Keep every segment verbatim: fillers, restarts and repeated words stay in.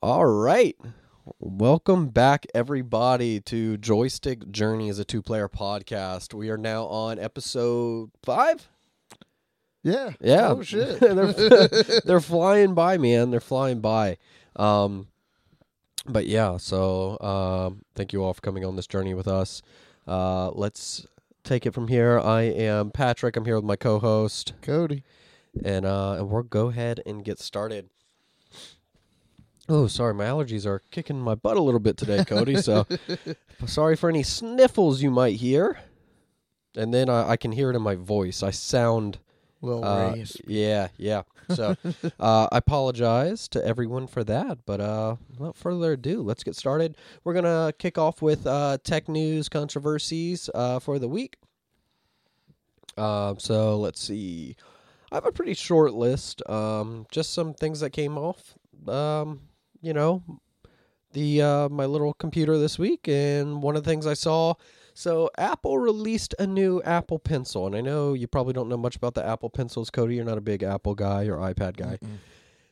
All right. Welcome back, everybody, to Joystick Journey as a two-player podcast. We are now on episode five. Yeah. Yeah. Oh, shit. they're, they're flying by, man. They're flying by. Um, but, yeah, so um, thank you all for coming on this journey with us. Uh, let's take it from here. I am Patrick. I'm here with my co-host, Cody. And, uh, and we'll go ahead and get started. Oh, sorry, my allergies are kicking my butt a little bit today, Cody, so sorry for any sniffles you might hear. And then I, I can hear it in my voice. I sound... A little uh, raised. Yeah, yeah. So uh, I apologize to everyone for that, but uh, without further ado, let's get started. We're going to kick off with uh, tech news controversies uh, for the week. Uh, so let's see. I have a pretty short list, um, just some things that came off. Um, you know, the uh, my little computer this week, and one of the things I saw, so Apple released a new Apple Pencil, and I know you probably don't know much about the Apple Pencils, Cody. You're not a big Apple guy or iPad guy. Mm-mm.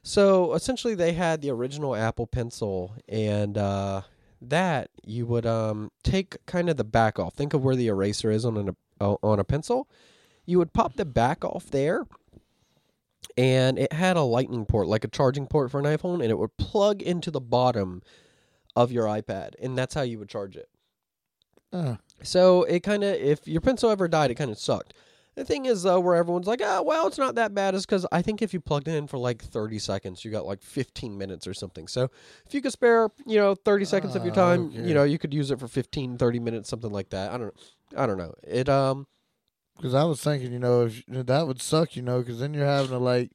So essentially they had the original Apple Pencil, and uh, that you would um, take kind of the back off. Think of where the eraser is on, an, uh, on a pencil. You would pop the back off there. And it had a lightning port, like a charging port for an iPhone, and it would plug into the bottom of your iPad, and that's how you would charge it. Uh. So it kind of, if your pencil ever died, it kind of sucked. The thing is, though, where everyone's like, oh, well, it's not that bad, is because I think if you plugged it in for like thirty seconds, you got like fifteen minutes or something. So if you could spare, you know, thirty seconds uh, of your time, okay. You know, you could use it for fifteen, thirty minutes, something like that. I don't know. I don't know. It, um... Because I was thinking, you know, if, that would suck, you know, because then you're having to, like,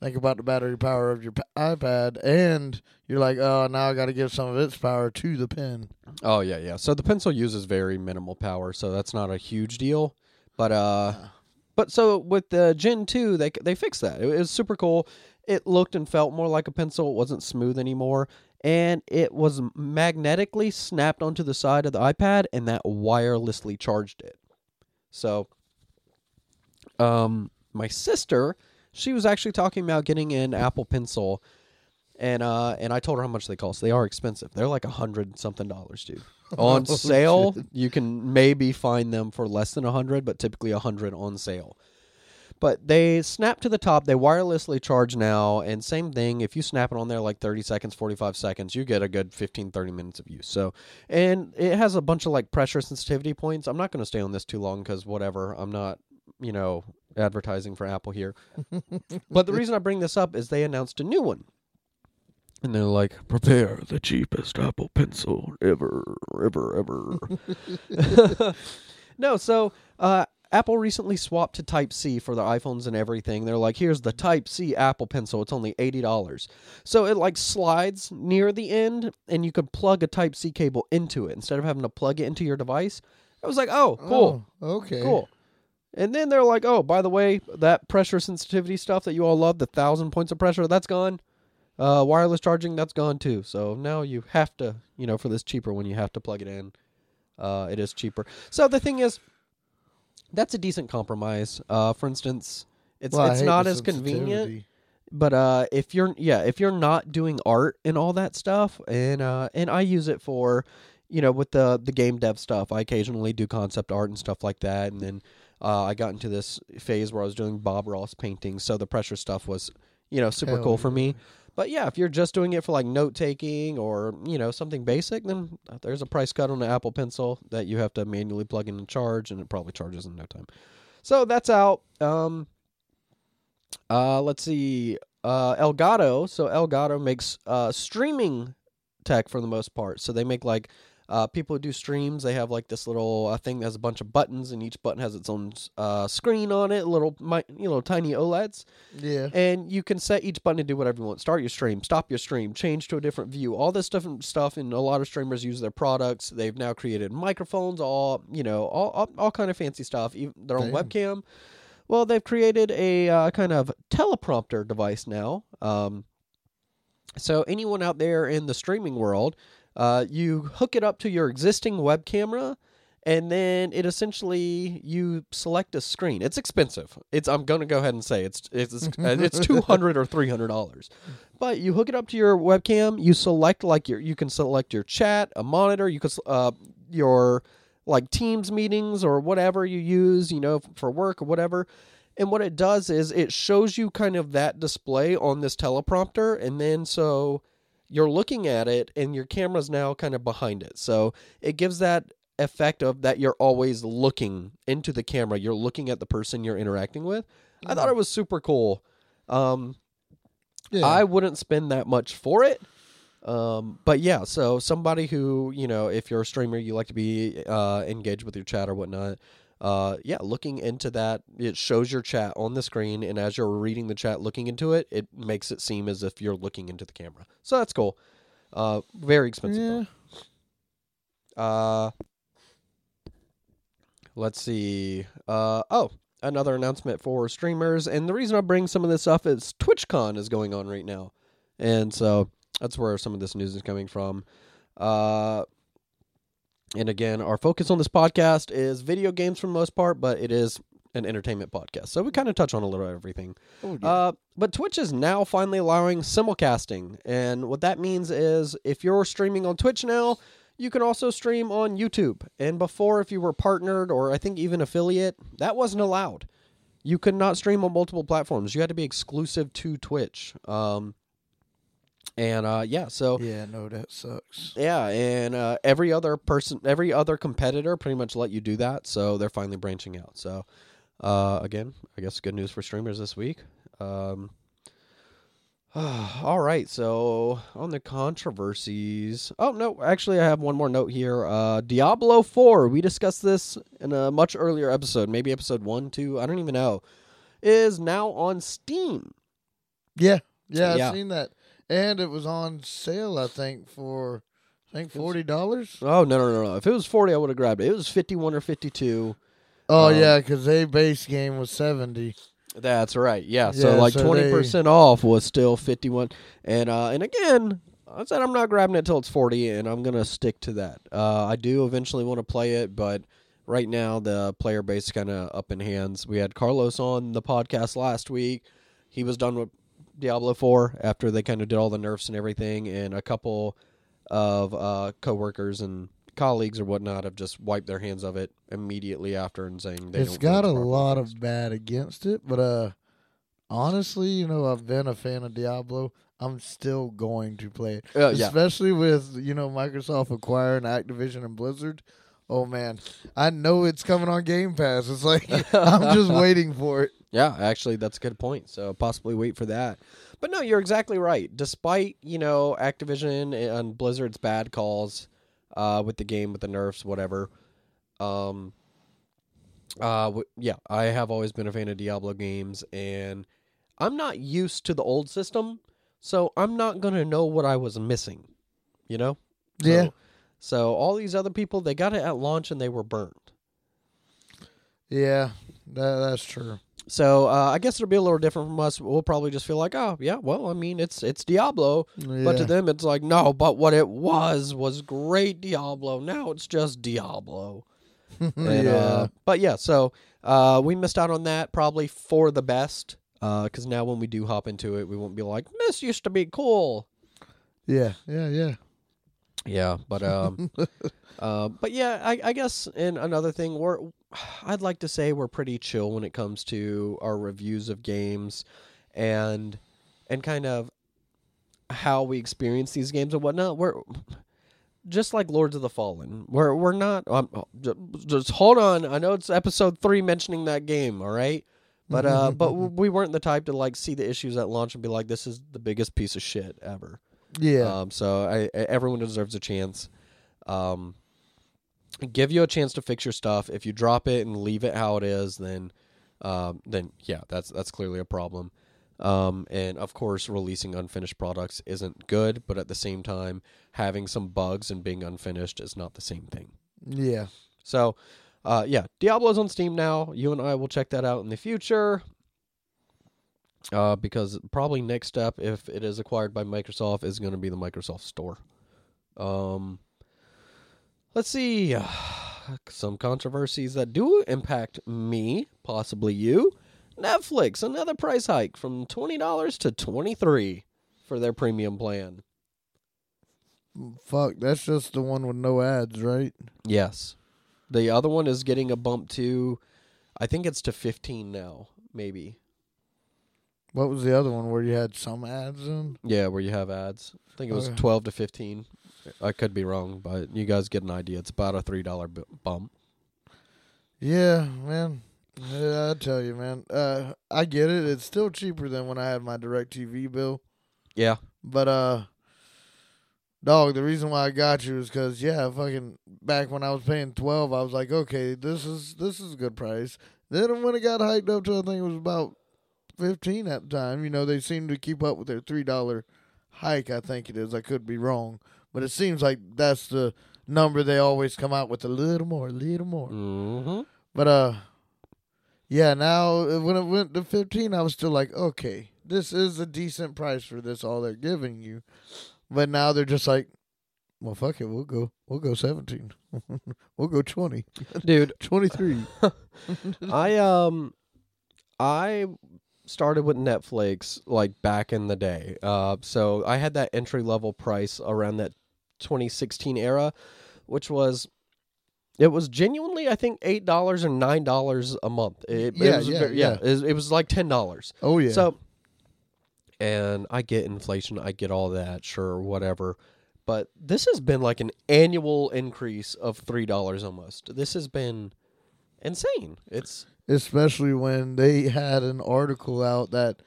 think about the battery power of your p- iPad, and you're like, oh, now I got to give some of its power to the pen. Oh, yeah, yeah. So the pencil uses very minimal power, so that's not a huge deal. But, uh, yeah. but so with the Gen two, they they fixed that. It was super cool. It looked and felt more like a pencil. It wasn't smooth anymore. And it was magnetically snapped onto the side of the iPad, and that wirelessly charged it. So... Um, my sister, she was actually talking about getting an Apple Pencil, and uh, and I told her how much they cost. They are expensive. They're like a hundred something dollars, dude. On oh, sale, shit. You can maybe find them for less than a hundred, but typically a hundred on sale. But they snap to the top. They wirelessly charge now, and same thing. If you snap it on there like thirty seconds, forty-five seconds, you get a good fifteen, thirty minutes of use. So, and it has a bunch of like pressure sensitivity points. I'm not going to stay on this too long because whatever. I'm not. You know, advertising for Apple here. But the reason I bring this up is they announced a new one. And they're like, prepare the cheapest Apple Pencil ever, ever, ever. No, so uh, Apple recently swapped to Type-C for their iPhones and everything. They're like, here's the Type-C Apple Pencil. It's only eighty dollars. So it like slides near the end, and you could plug a Type-C cable into it instead of having to plug it into your device. I was like, oh, cool. Oh, okay. Cool. And then they're like, oh, by the way, that pressure sensitivity stuff that you all love, the thousand points of pressure, that's gone. Uh, wireless charging, that's gone too. So now you have to, you know, for this cheaper one, you have to plug it in. Uh, it is cheaper. So the thing is, that's a decent compromise. Uh, for instance, it's well, it's not as convenient. But uh, if you're, yeah, if you're not doing art and all that stuff, and uh, and I use it for, you know, with the, the game dev stuff, I occasionally do concept art and stuff like that, and then... Uh, I got into this phase where I was doing Bob Ross paintings, so the pressure stuff was, you know, super Hell cool yeah. for me. But yeah, if you're just doing it for like note taking or, you know, something basic, then there's a price cut on the Apple Pencil that you have to manually plug in and charge, and it probably charges in no time. So that's out. Um, uh, let's see. Uh, Elgato. So Elgato makes uh, streaming tech for the most part. So they make like... Uh, people who do streams, they have like this little uh, thing that has a bunch of buttons, and each button has its own uh, screen on it, little, my, you know, tiny OLEDs. Yeah. And you can set each button to do whatever you want. Start your stream, stop your stream, change to a different view, all this different stuff. And a lot of streamers use their products. They've now created microphones, all, you know, all all, all kind of fancy stuff, even their own Damn. webcam. Well, they've created a uh, kind of teleprompter device now. Um, so anyone out there in the streaming world... Uh, you hook it up to your existing web camera, And then it essentially, you select a screen. It's expensive. It's I'm going to go ahead and say it's it's it's two hundred dollars or three hundred dollars. But you hook it up to your webcam. You select like your you can select your chat, a monitor. You can uh your like Teams meetings or whatever you use, you know, for work or whatever. And what it does is it shows you kind of that display on this teleprompter. And then so you're looking at it and your camera's now kind of behind it. So it gives that effect of that you're always looking into the camera. You're looking at the person you're interacting with. Mm. I thought it was super cool. Um, yeah. I wouldn't spend that much for it. Um, but yeah, so somebody who, you know, if you're a streamer, you like to be uh, engaged with your chat or whatnot. Uh, yeah, looking into that, it shows your chat on the screen, and as you're reading the chat, looking into it, it makes it seem as if you're looking into the camera. So that's cool. Uh, very expensive yeah. though. Uh, let's see. Uh, oh, another announcement for streamers, and the reason I bring some of this up is TwitchCon is going on right now, and so that's where some of this news is coming from. Uh. And again, our focus on this podcast is video games for the most part, but it is an entertainment podcast. So we kind of touch on a little bit of everything. Oh, yeah. uh, but Twitch is now finally allowing simulcasting. And what that means is if you're streaming on Twitch now, you can also stream on YouTube. And before, if you were partnered or I think even affiliate, that wasn't allowed. You could not stream on multiple platforms. You had to be exclusive to Twitch. Um And, uh, yeah, so... Yeah, no, that sucks. Yeah, and uh, every other person, every other competitor pretty much let you do that, so they're finally branching out. So, uh, again, I guess good news for streamers this week. Um, uh, all right, so on the controversies... Oh, no, actually, I have one more note here. Uh, Diablo four, we discussed this in a much earlier episode, maybe episode one, two, I don't even know, is now on Steam. Yeah, yeah, yeah. I've seen that. And it was on sale, I think, for I think forty dollars. Oh no, no, no, no! If it was forty, I would have grabbed it. It was fifty-one or fifty-two. Oh um, yeah, because their base game was seventy. That's right. Yeah, yeah so like twenty so percent off was still fifty-one. And uh, and again, I said I'm not grabbing it till it's forty, and I'm gonna stick to that. Uh, I do eventually want to play it, but right now the player base kind of up in hands. We had Carlos on the podcast last week. He was done with Diablo four after they kind of did all the nerfs and everything, and a couple of uh, coworkers and colleagues or whatnot have just wiped their hands of it immediately after and saying they it's don't got a lot of bad against it, but uh, honestly, you know, I've been a fan of Diablo. I'm still going to play it, uh, yeah. especially with, you know, Microsoft acquiring Activision and Blizzard. Oh, man, I know it's coming on Game Pass. It's like I'm just waiting for it. Yeah, actually, that's a good point. So possibly wait for that. But no, you're exactly right. Despite, you know, Activision and Blizzard's bad calls uh, with the game, with the nerfs, whatever. Um, uh, w- yeah, I have always been a fan of Diablo games, and I'm not used to the old system, so I'm not going to know what I was missing, you know? So, yeah. So all these other people, they got it at launch and they were burned. Yeah, that, that's true. So uh, I guess it'll be a little different from us. We'll probably just feel like, oh, yeah, well, I mean, it's it's Diablo. Yeah. But to them, it's like, no, but what it was was great Diablo. Now it's just Diablo. and, yeah. Uh, but, yeah, so uh, we missed out on that probably for the best. Because uh, now when we do hop into it, we won't be like, this used to be cool. Yeah, yeah, yeah. Yeah, but um, uh, but yeah, I, I guess. And another thing, we're I'd like to say we're pretty chill when it comes to our reviews of games, and and kind of how we experience these games and whatnot. We're just like Lords of the Fallen. We're we're not. Um, just, just hold on. I know it's episode three mentioning that game. All right, but uh, but we weren't the type to like see the issues at launch and be like, this is the biggest piece of shit ever. Yeah. Um, so I, everyone deserves a chance. Um, give you a chance to fix your stuff. If you drop it and leave it how it is, then, um, then yeah, that's that's clearly a problem. Um, and of course, releasing unfinished products isn't good, but at the same time, having some bugs and being unfinished is not the same thing. Yeah. So, uh, yeah, Diablo's on Steam now. You and I will check that out in the future. Uh, because probably next step, if it is acquired by Microsoft, is going to be the Microsoft Store. Um, let's see. some controversies that do impact me, possibly you. Netflix, another price hike from twenty dollars to twenty-three dollars for their premium plan. Fuck, that's just the one with no ads, right? Yes. The other one is getting a bump to, I think it's to fifteen now, maybe. What was the other one where you had some ads in? Yeah, where you have ads. I think it was okay. twelve to fifteen. I could be wrong, but you guys get an idea. It's about a three dollar bump. Yeah, man. Yeah, I tell you, man. Uh, I get it. It's still cheaper than when I had my DirecTV bill. Yeah. But, uh, dog, the reason why I got you is because, yeah, fucking back when I was paying twelve, I was like, okay, this is this is a good price. Then when it got hiked up to, I think it was about fifteen at the time, you know, they seem to keep up with their three dollar hike, I think it is. I could be wrong. But it seems like that's the number they always come out with, a little more, a little more. Mm-hmm. But, uh... yeah, now, when it went to fifteen, I was still like, okay, this is a decent price for this, all they're giving you. But now they're just like, well, fuck it, we'll go, we'll go seventeen. We'll go twenty. Dude. twenty-three. I, um, I started with Netflix, like, back in the day. Uh, so I had that entry-level price around that twenty sixteen era, which was... it was genuinely, I think, eight dollars or nine dollars a month. It, yeah, it was, yeah, yeah, yeah. It, it was like ten dollars. Oh, yeah. So, and I get inflation. I get all that, sure, whatever. But this has been like an annual increase of three dollars almost. This has been insane. It's especially when they had an article out that,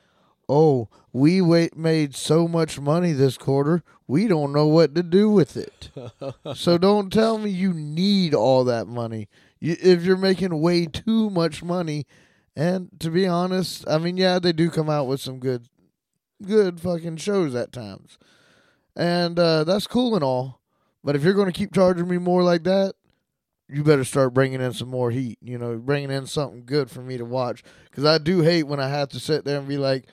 oh, we wait, made so much money this quarter, we don't know what to do with it. So don't tell me you need all that money. You, if you're making way too much money, and to be honest, I mean, yeah, they do come out with some good, good fucking shows at times. And uh, that's cool and all, but if you're going to keep charging me more like that, you better start bringing in some more heat, you know, bringing in something good for me to watch. Because I do hate when I have to sit there and be like,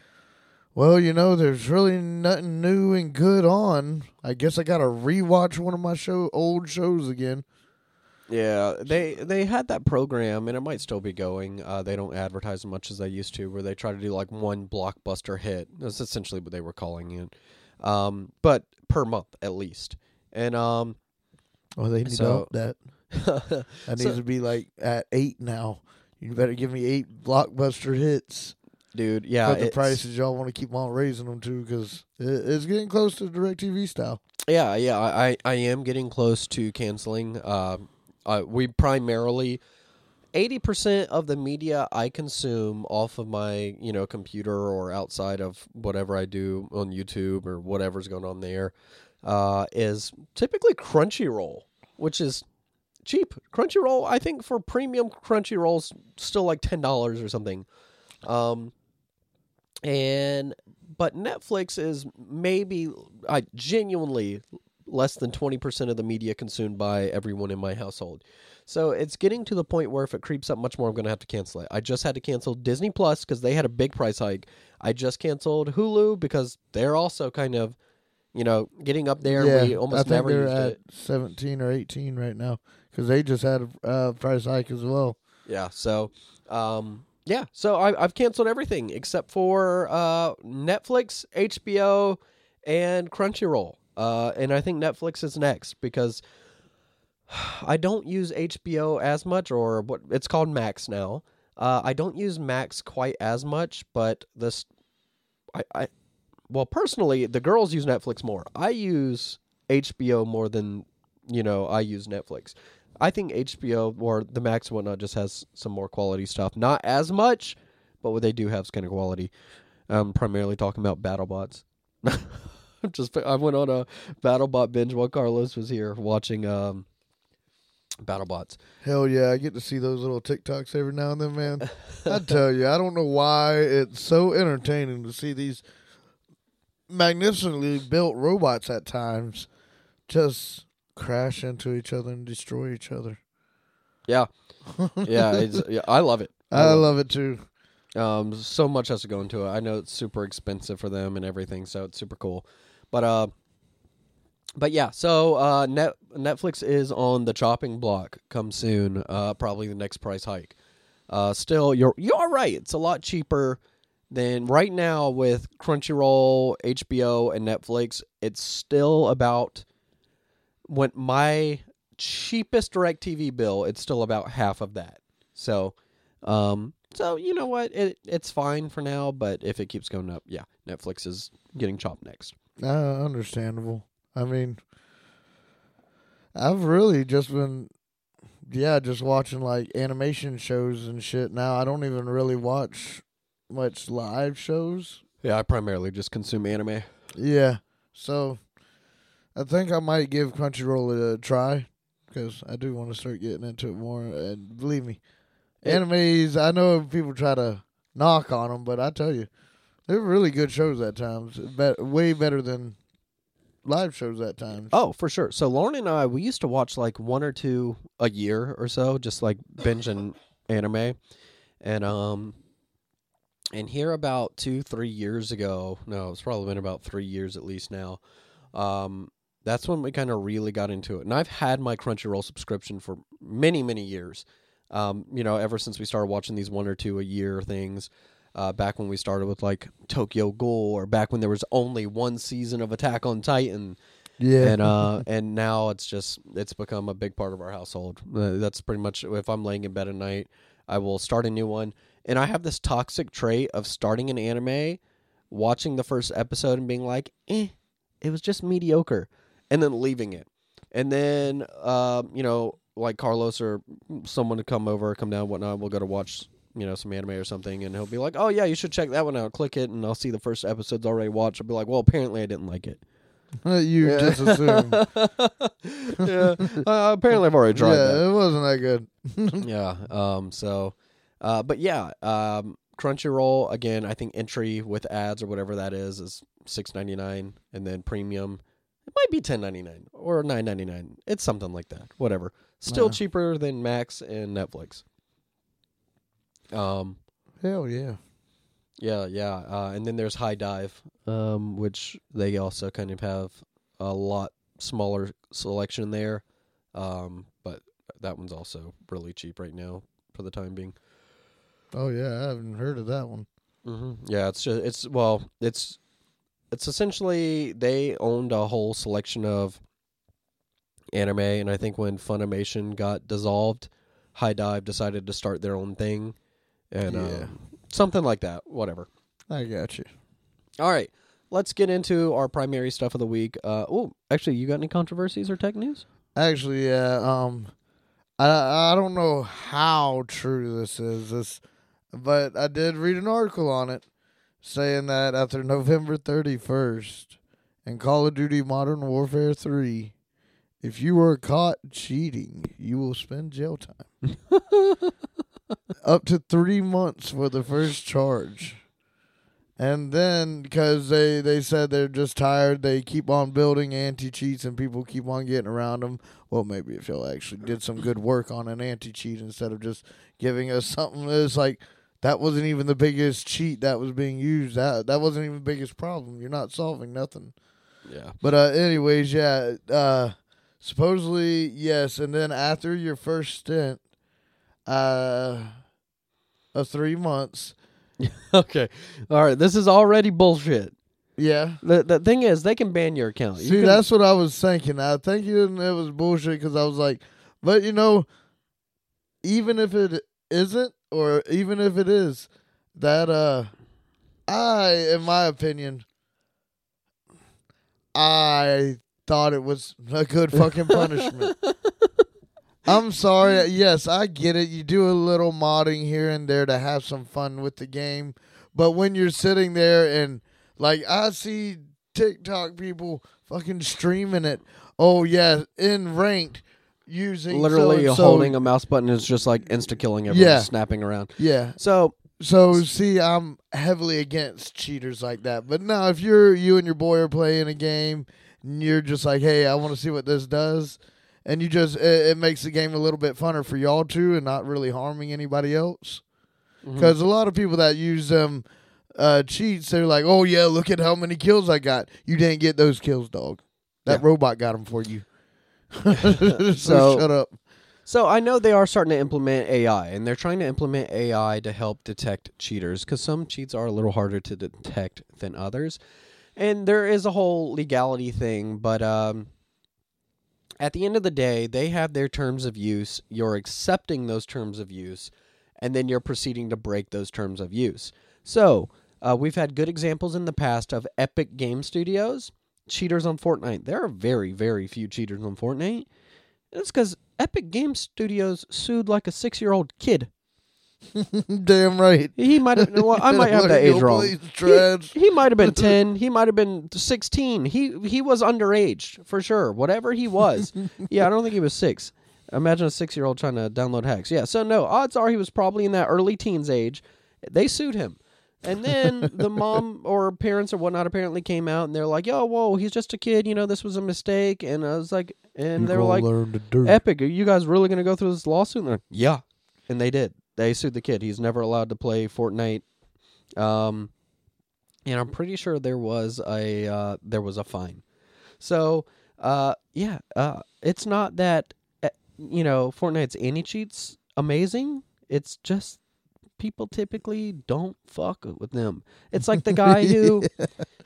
well, you know, there's really nothing new and good on. I guess I got to rewatch one of my show old shows again. Yeah, they they had that program, and it might still be going. Uh, they don't advertise as much as they used to, where they try to do like one blockbuster hit. That's essentially what they were calling it. Um, but per month, at least. And um, well, they need so, to up that. That needs so, to be like at eight now. You better give me eight blockbuster hits. Dude, yeah. But the prices, y'all want to keep on raising them too, because it's getting close to DirecTV style. Yeah, yeah. I, I am getting close to canceling. Uh, uh, we primarily, eighty percent of the media I consume off of my, you know, computer or outside of whatever I do on YouTube or whatever's going on there, uh, is typically Crunchyroll, which is cheap. Crunchyroll, I think for premium Crunchyroll's still like ten dollars or something. Um, And, but Netflix is maybe, I genuinely less than twenty percent of the media consumed by everyone in my household. So it's getting to the point where if it creeps up much more, I'm going to have to cancel it. I just had to cancel Disney Plus because they had a big price hike. I just canceled Hulu because they're also kind of, you know, getting up there. Yeah, we almost I think never they're used at it. seventeen or eighteen right now because they just had a uh, price hike as well. Yeah. So, um, Yeah, so I, I've canceled everything except for uh, Netflix, H B O, and Crunchyroll. Uh, and I think Netflix is next because I don't use H B O as much, or what it's called Max now. Uh, I don't use Max quite as much, but this, I, I, well, personally, the girls use Netflix more. I use H B O more than, you know, I use Netflix. I think H B O or the Max and whatnot just has some more quality stuff. Not as much, but what they do have is kind of quality. I'm primarily talking about BattleBots. just I went on a BattleBot binge while Carlos was here watching um, BattleBots. Hell yeah, I get to see those little TikToks every now and then, man. I tell you, I don't know why it's so entertaining to see these magnificently built robots at times just crash into each other and destroy each other. Yeah. Yeah, it's, yeah I love it. I, I love, love it. it too. Um, so much has to go into it. I know it's super expensive for them and everything, so it's super cool. But uh, But yeah, so uh, Net- Netflix is on the chopping block come soon, uh, probably the next price hike. Uh, still, you're you're right. It's a lot cheaper than right now with Crunchyroll, H B O, and Netflix. It's still about, when my cheapest DirecTV bill, it's still about half of that. So, um, so you know what? It it's fine for now, but if it keeps going up, yeah, Netflix is getting chopped next. Uh, understandable. I mean, I've really just been, yeah, just watching like animation shows and shit now. I don't even really watch much live shows. Yeah, I primarily just consume anime. Yeah, so I think I might give Crunchyroll a try because I do want to start getting into it more. And believe me, it, animes, I know people try to knock on them, but I tell you, they're really good shows at times, be- way better than live shows at times. Oh, for sure. So Lauren and I, we used to watch like one or two a year or so, just like binging anime. And um, and here about two, three years ago, no, it's probably been about three years at least now, um, that's when we kind of really got into it. And I've had my Crunchyroll subscription for many, many years, um, you know, ever since we started watching these one or two a year things. Uh, back when we started with like Tokyo Ghoul, or back when there was only one season of Attack on Titan, yeah, and uh, and now it's just it's become a big part of our household. Uh, that's pretty much, if I'm laying in bed at night, I will start a new one. And I have this toxic trait of starting an anime, watching the first episode and being like, eh, it was just mediocre, and then leaving it. And then uh, you know, like Carlos or someone to come over, come down, whatnot, we'll go to watch, you know, some anime or something, and he'll be like, oh, yeah, you should check that one out. Click it, and I'll see the first episode's already watched. I'll be like, well, apparently I didn't like it. you yeah. just assume. yeah. Uh, apparently I've already tried yeah, that. Yeah, it wasn't that good. yeah. Um. So, uh. But, yeah, um. Crunchyroll, again, I think entry with ads or whatever that is is six ninety-nine, and then premium, it might be ten ninety-nine or nine ninety-nine. It's something like that. Whatever. Still uh. cheaper than Max and Netflix. Um, Hell yeah. Yeah, yeah. Uh, and then there's High Dive, um, which they also kind of have a lot smaller selection there. Um, but that one's also really cheap right now for the time being. Oh, yeah. I haven't heard of that one. Mm-hmm. Yeah, it's just, it's, well, it's, it's essentially they owned a whole selection of anime. And I think when Funimation got dissolved, High Dive decided to start their own thing. And yeah. uh, something like that, whatever. I got you. All right, let's get into our primary stuff of the week. Uh, oh, actually, you got any controversies or tech news? Actually, yeah. Um, I I don't know how true this is, this, but I did read an article on it saying that after November thirty-first in Call of Duty Modern Warfare three, if you were caught cheating, you will spend jail time. Up to three months for the first charge. And then, because they, they said they're just tired, they keep on building anti-cheats and people keep on getting around them. Well, maybe if y'all actually did some good work on an anti-cheat instead of just giving us something that's like, that wasn't even the biggest cheat that was being used. That, that wasn't even the biggest problem. You're not solving nothing. Yeah. But uh, anyways, yeah. Uh, supposedly, yes. And then after your first stint, Uh, of three months. Okay. All right. This is already bullshit. Yeah. The the thing is, they can ban your account. See, you can... that's what I was thinking. I think it was bullshit because I was like, but you know, even if it isn't, or even if it is, that uh, I, in my opinion, I thought it was a good fucking punishment. I'm sorry. Yes, I get it. You do a little modding here and there to have some fun with the game. But when you're sitting there and, like, I see TikTok people fucking streaming it. Oh, yeah, in ranked using... Literally so-and-so. Holding a mouse button is just, like, insta-killing everyone, yeah. snapping around. Yeah. So, so see, I'm heavily against cheaters like that. But now, if you're you and your boy are playing a game and you're just like, hey, I want to see what this does... And you just, it, it makes the game a little bit funner for y'all too, and not really harming anybody else. Because mm-hmm. a lot of people that use them um, uh, cheats, they're like, oh yeah, look at how many kills I got. You didn't get those kills, dog. That yeah. robot got them for you. so, so shut up. So I know they are starting to implement A I, and they're trying to implement A I to help detect cheaters, because some cheats are a little harder to detect than others. And there is a whole legality thing, but um, at the end of the day, they have their terms of use. You're accepting those terms of use, and then you're proceeding to break those terms of use. So uh, we've had good examples in the past of Epic Game Studios, cheaters on Fortnite. There are very, very few cheaters on Fortnite. That's because Epic Game Studios sued like a six-year-old kid. Damn right. He might have. Well, I might have that age wrong. He, he might have been ten. He might have been sixteen. He he was underage for sure. Whatever he was. Yeah, I don't think he was six. Imagine a six-year-old trying to download hacks. Yeah. So no, odds are he was probably in that early teens age. They sued him, and then the mom or parents or whatnot apparently came out and they're like, "Yo, whoa, he's just a kid. You know, this was a mistake." And I was like. And you they were like, Epic, are you guys really going to go through this lawsuit? And they're like, yeah. And they did. They sued the kid. He's never allowed to play Fortnite. Um, and I'm pretty sure there was a uh, there was a fine. So, uh, yeah, uh, it's not that, uh, you know, Fortnite's anti-cheat's amazing. It's just people typically don't fuck with them. It's like the guy who,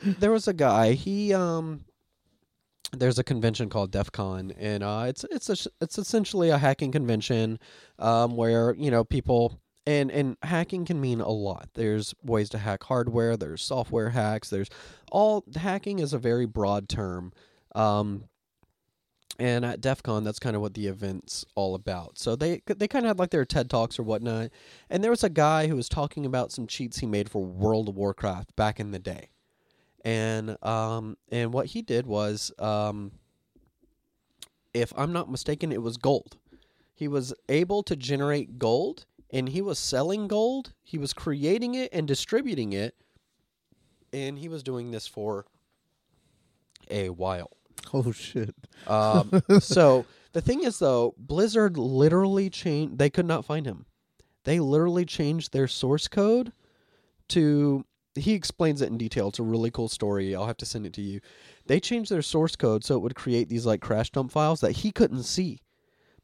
there was a guy, he... um. There's a convention called DEF CON, and uh, it's it's a, it's essentially a hacking convention um, where, you know, people, and, and hacking can mean a lot. There's ways to hack hardware, there's software hacks, there's all, hacking is a very broad term, um, and at DEF CON, that's kind of what the event's all about. So they, they kind of had like their TED Talks or whatnot, and there was a guy who was talking about some cheats he made for World of Warcraft back in the day. And um and what he did was, um if I'm not mistaken, it was gold. He was able to generate gold, and he was selling gold. He was creating it and distributing it, and he was doing this for a while. Oh shit! Um, so the thing is, though, Blizzard literally changed. They could not find him. They literally changed their source code to. He explains it in detail. It's a really cool story. I'll have to send it to you. They changed their source code so it would create these like crash dump files that he couldn't see.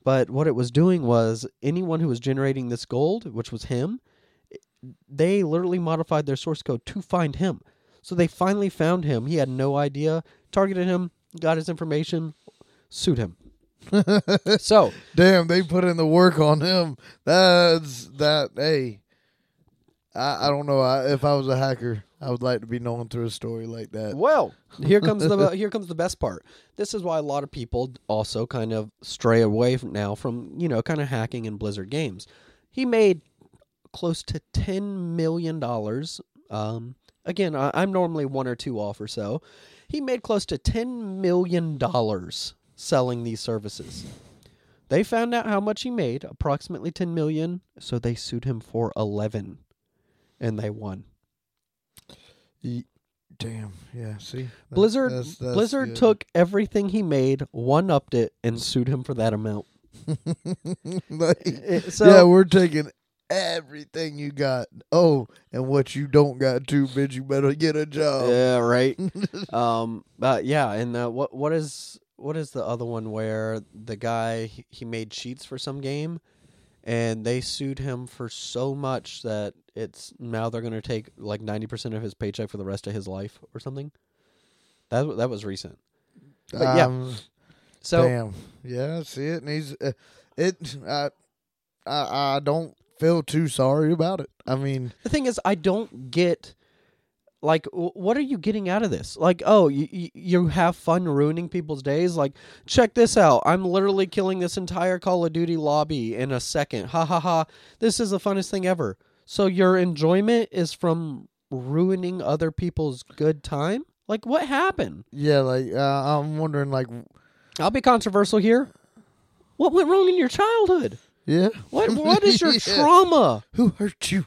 But what it was doing was anyone who was generating this gold, which was him, they literally modified their source code to find him. So they finally found him. He had no idea, targeted him, got his information, sued him. So damn, they put in the work on him. That's that, hey. I, I don't know. I, if I was a hacker, I would like to be known through a story like that. Well, here comes the here comes the best part. This is why a lot of people also kind of stray away from now from, you know, kind of hacking in Blizzard games. He made close to ten million dollars. Um, again, I, I'm normally one or two off or so. He made close to ten million dollars selling these services. They found out how much he made, approximately ten million dollars, so they sued him for eleven. And they won. Damn. Yeah, see? Blizzard that's, that's Blizzard good. Took everything he made, one-upped it, and sued him for that amount. like, so, yeah, we're taking everything you got. Oh, and what you don't got too, bitch, you better get a job. Yeah, right? um, uh, yeah, and uh, what what is what is the other one where the guy, he, he made cheats for some game, and they sued him for so much that it's now they're going to take like ninety percent of his paycheck for the rest of his life or something. That that was recent. But, um, yeah. So damn. Yeah, see it needs uh, it I, I I don't feel too sorry about it. I mean, the thing is I don't get like w- what are you getting out of this? Like, oh, you y- you have fun ruining people's days. Like, check this out. I'm literally killing this entire Call of Duty lobby in a second. Ha ha ha. This is the funnest thing ever. So your enjoyment is from ruining other people's good time? Like, what happened? Yeah, like, uh, I'm wondering, like... I'll be controversial here. What went wrong in your childhood? Yeah. What? What is your yeah. trauma? Who hurt you?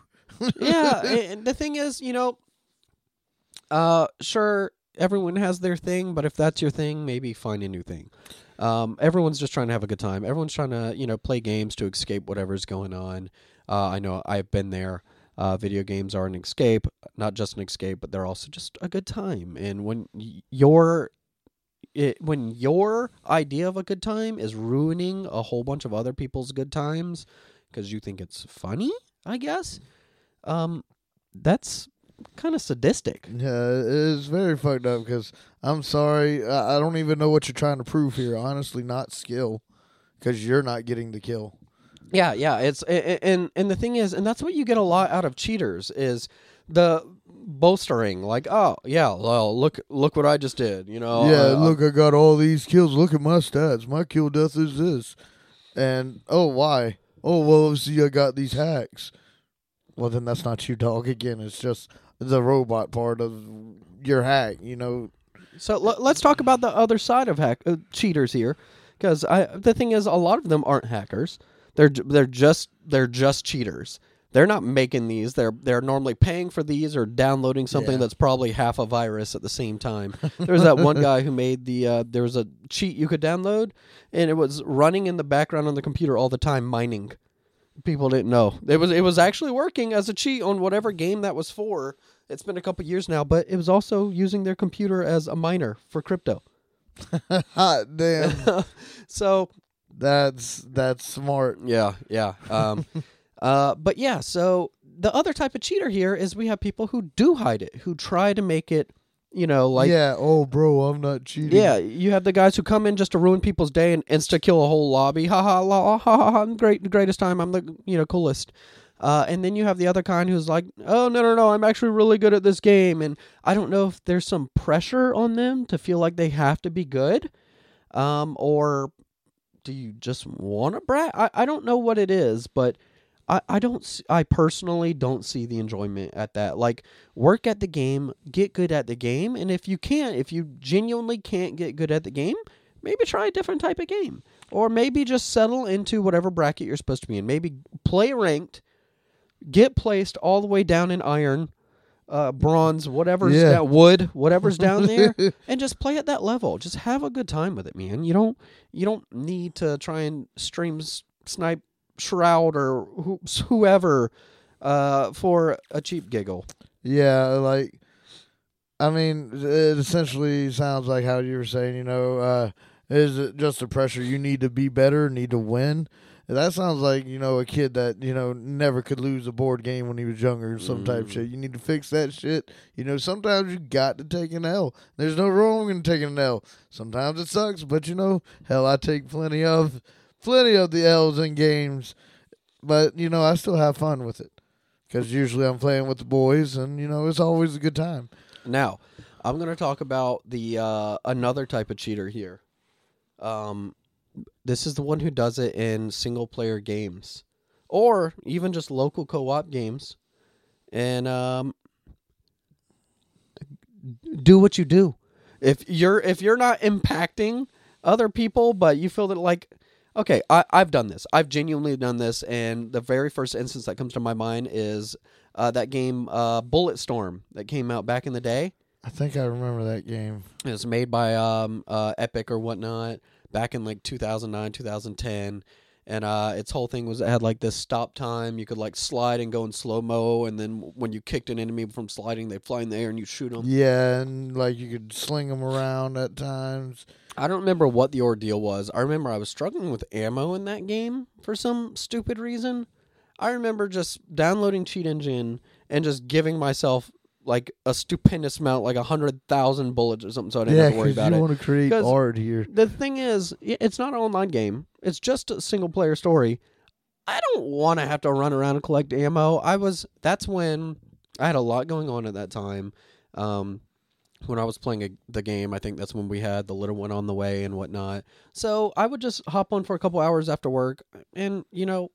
Yeah, and the thing is, you know, uh, sure, everyone has their thing, but if that's your thing, maybe find a new thing. Um, everyone's just trying to have a good time. Everyone's trying to, you know, play games to escape whatever's going on. Uh, I know I've been there. Uh, video games are an escape, not just an escape, but they're also just a good time. And when y- your it, when your idea of a good time is ruining a whole bunch of other people's good times because you think it's funny, I guess, um, that's kind of sadistic. Yeah, it's very fucked up because I'm sorry. I, I don't even know what you're trying to prove here. Honestly, not skill, because you're not getting the kill. Yeah, yeah. It's and and the thing is, and that's what you get a lot out of cheaters is the bolstering. Like, oh yeah, well look look what I just did. You know. Yeah, uh, look, I got all these kills. Look at my stats. My kill death is this. And oh, why? Oh well, see, I got these hacks. Well, then that's not you, dog. Again, it's just the robot part of your hack. You know. So l- let's talk about the other side of hack uh, cheaters here, because I the thing is, a lot of them aren't hackers. They're they're just they're just cheaters. They're not making these. They're they're normally paying for these or downloading something yeah. that's probably half a virus at the same time. There's that one guy who made the uh, there was a cheat you could download, and it was running in the background on the computer all the time, mining. People didn't know it was it was actually working as a cheat on whatever game that was for. It's been a couple years now, but it was also using their computer as a miner for crypto. Hot damn! So. That's that's smart. Yeah, yeah. Um, uh, but yeah, so the other type of cheater here is we have people who do hide it, who try to make it, you know, like... Yeah, oh, bro, I'm not cheating. Yeah, you have the guys who come in just to ruin people's day and insta-kill a whole lobby. Ha ha la, ha ha ha, I'm great, greatest time, I'm the, you know, coolest. Uh, and then you have the other kind who's like, oh, no, no, no, I'm actually really good at this game. And I don't know if there's some pressure on them to feel like they have to be good, um, or... Do you just want to brat? I, I don't know what it is, but I, I don't I personally don't see the enjoyment at that. Like, work at the game, get good at the game, and if you can't, if you genuinely can't get good at the game, maybe try a different type of game, or maybe just settle into whatever bracket you're supposed to be in. Maybe play ranked, get placed all the way down in iron, uh, bronze, whatever's yeah. that wood, whatever's down there, and just play at that level. Just have a good time with it, man. You don't you don't need to try and stream snipe Shroud or who, whoever uh, for a cheap giggle. Yeah, like I mean, it essentially sounds like how you were saying. You know, uh, is it just the pressure? You need to be better, need to win. That sounds like, you know, a kid that, you know, never could lose a board game when he was younger or some mm. type of shit. You need to fix that shit. You know, sometimes you got to take an L. There's no wrong in taking an L. Sometimes it sucks, but, you know, hell, I take plenty of plenty of the L's in games. But, you know, I still have fun with it because usually I'm playing with the boys and, you know, it's always a good time. Now, I'm going to talk about the uh, another type of cheater here. Um This is the one who does it in single-player games or even just local co-op games. And um, do what you do. If you're if you're not impacting other people, but you feel that like, okay, I, I've done this. I've genuinely done this. And the very first instance that comes to my mind is uh, that game uh, Bulletstorm that came out back in the day. I think I remember that game. It was made by um, uh, Epic or whatnot. Back in like two thousand nine, two thousand ten, and uh, its whole thing was it had like this stop time. You could like slide and go in slow mo, and then when you kicked an enemy from sliding, they'd fly in the air and you shoot them. Yeah, and like you could sling them around at times. I don't remember what the ordeal was. I remember I was struggling with ammo in that game for some stupid reason. I remember just downloading Cheat Engine and just giving myself like a stupendous amount, like a hundred thousand bullets or something, so I didn't yeah, have to worry about it. Yeah, because you want to create art here. The thing is, it's not an online game. It's just a single-player story. I don't want to have to run around and collect ammo. I was. That's when I had a lot going on at that time. Um, when I was playing a, the game, I think that's when we had the little one on the way and whatnot. So I would just hop on for a couple hours after work, and, you know,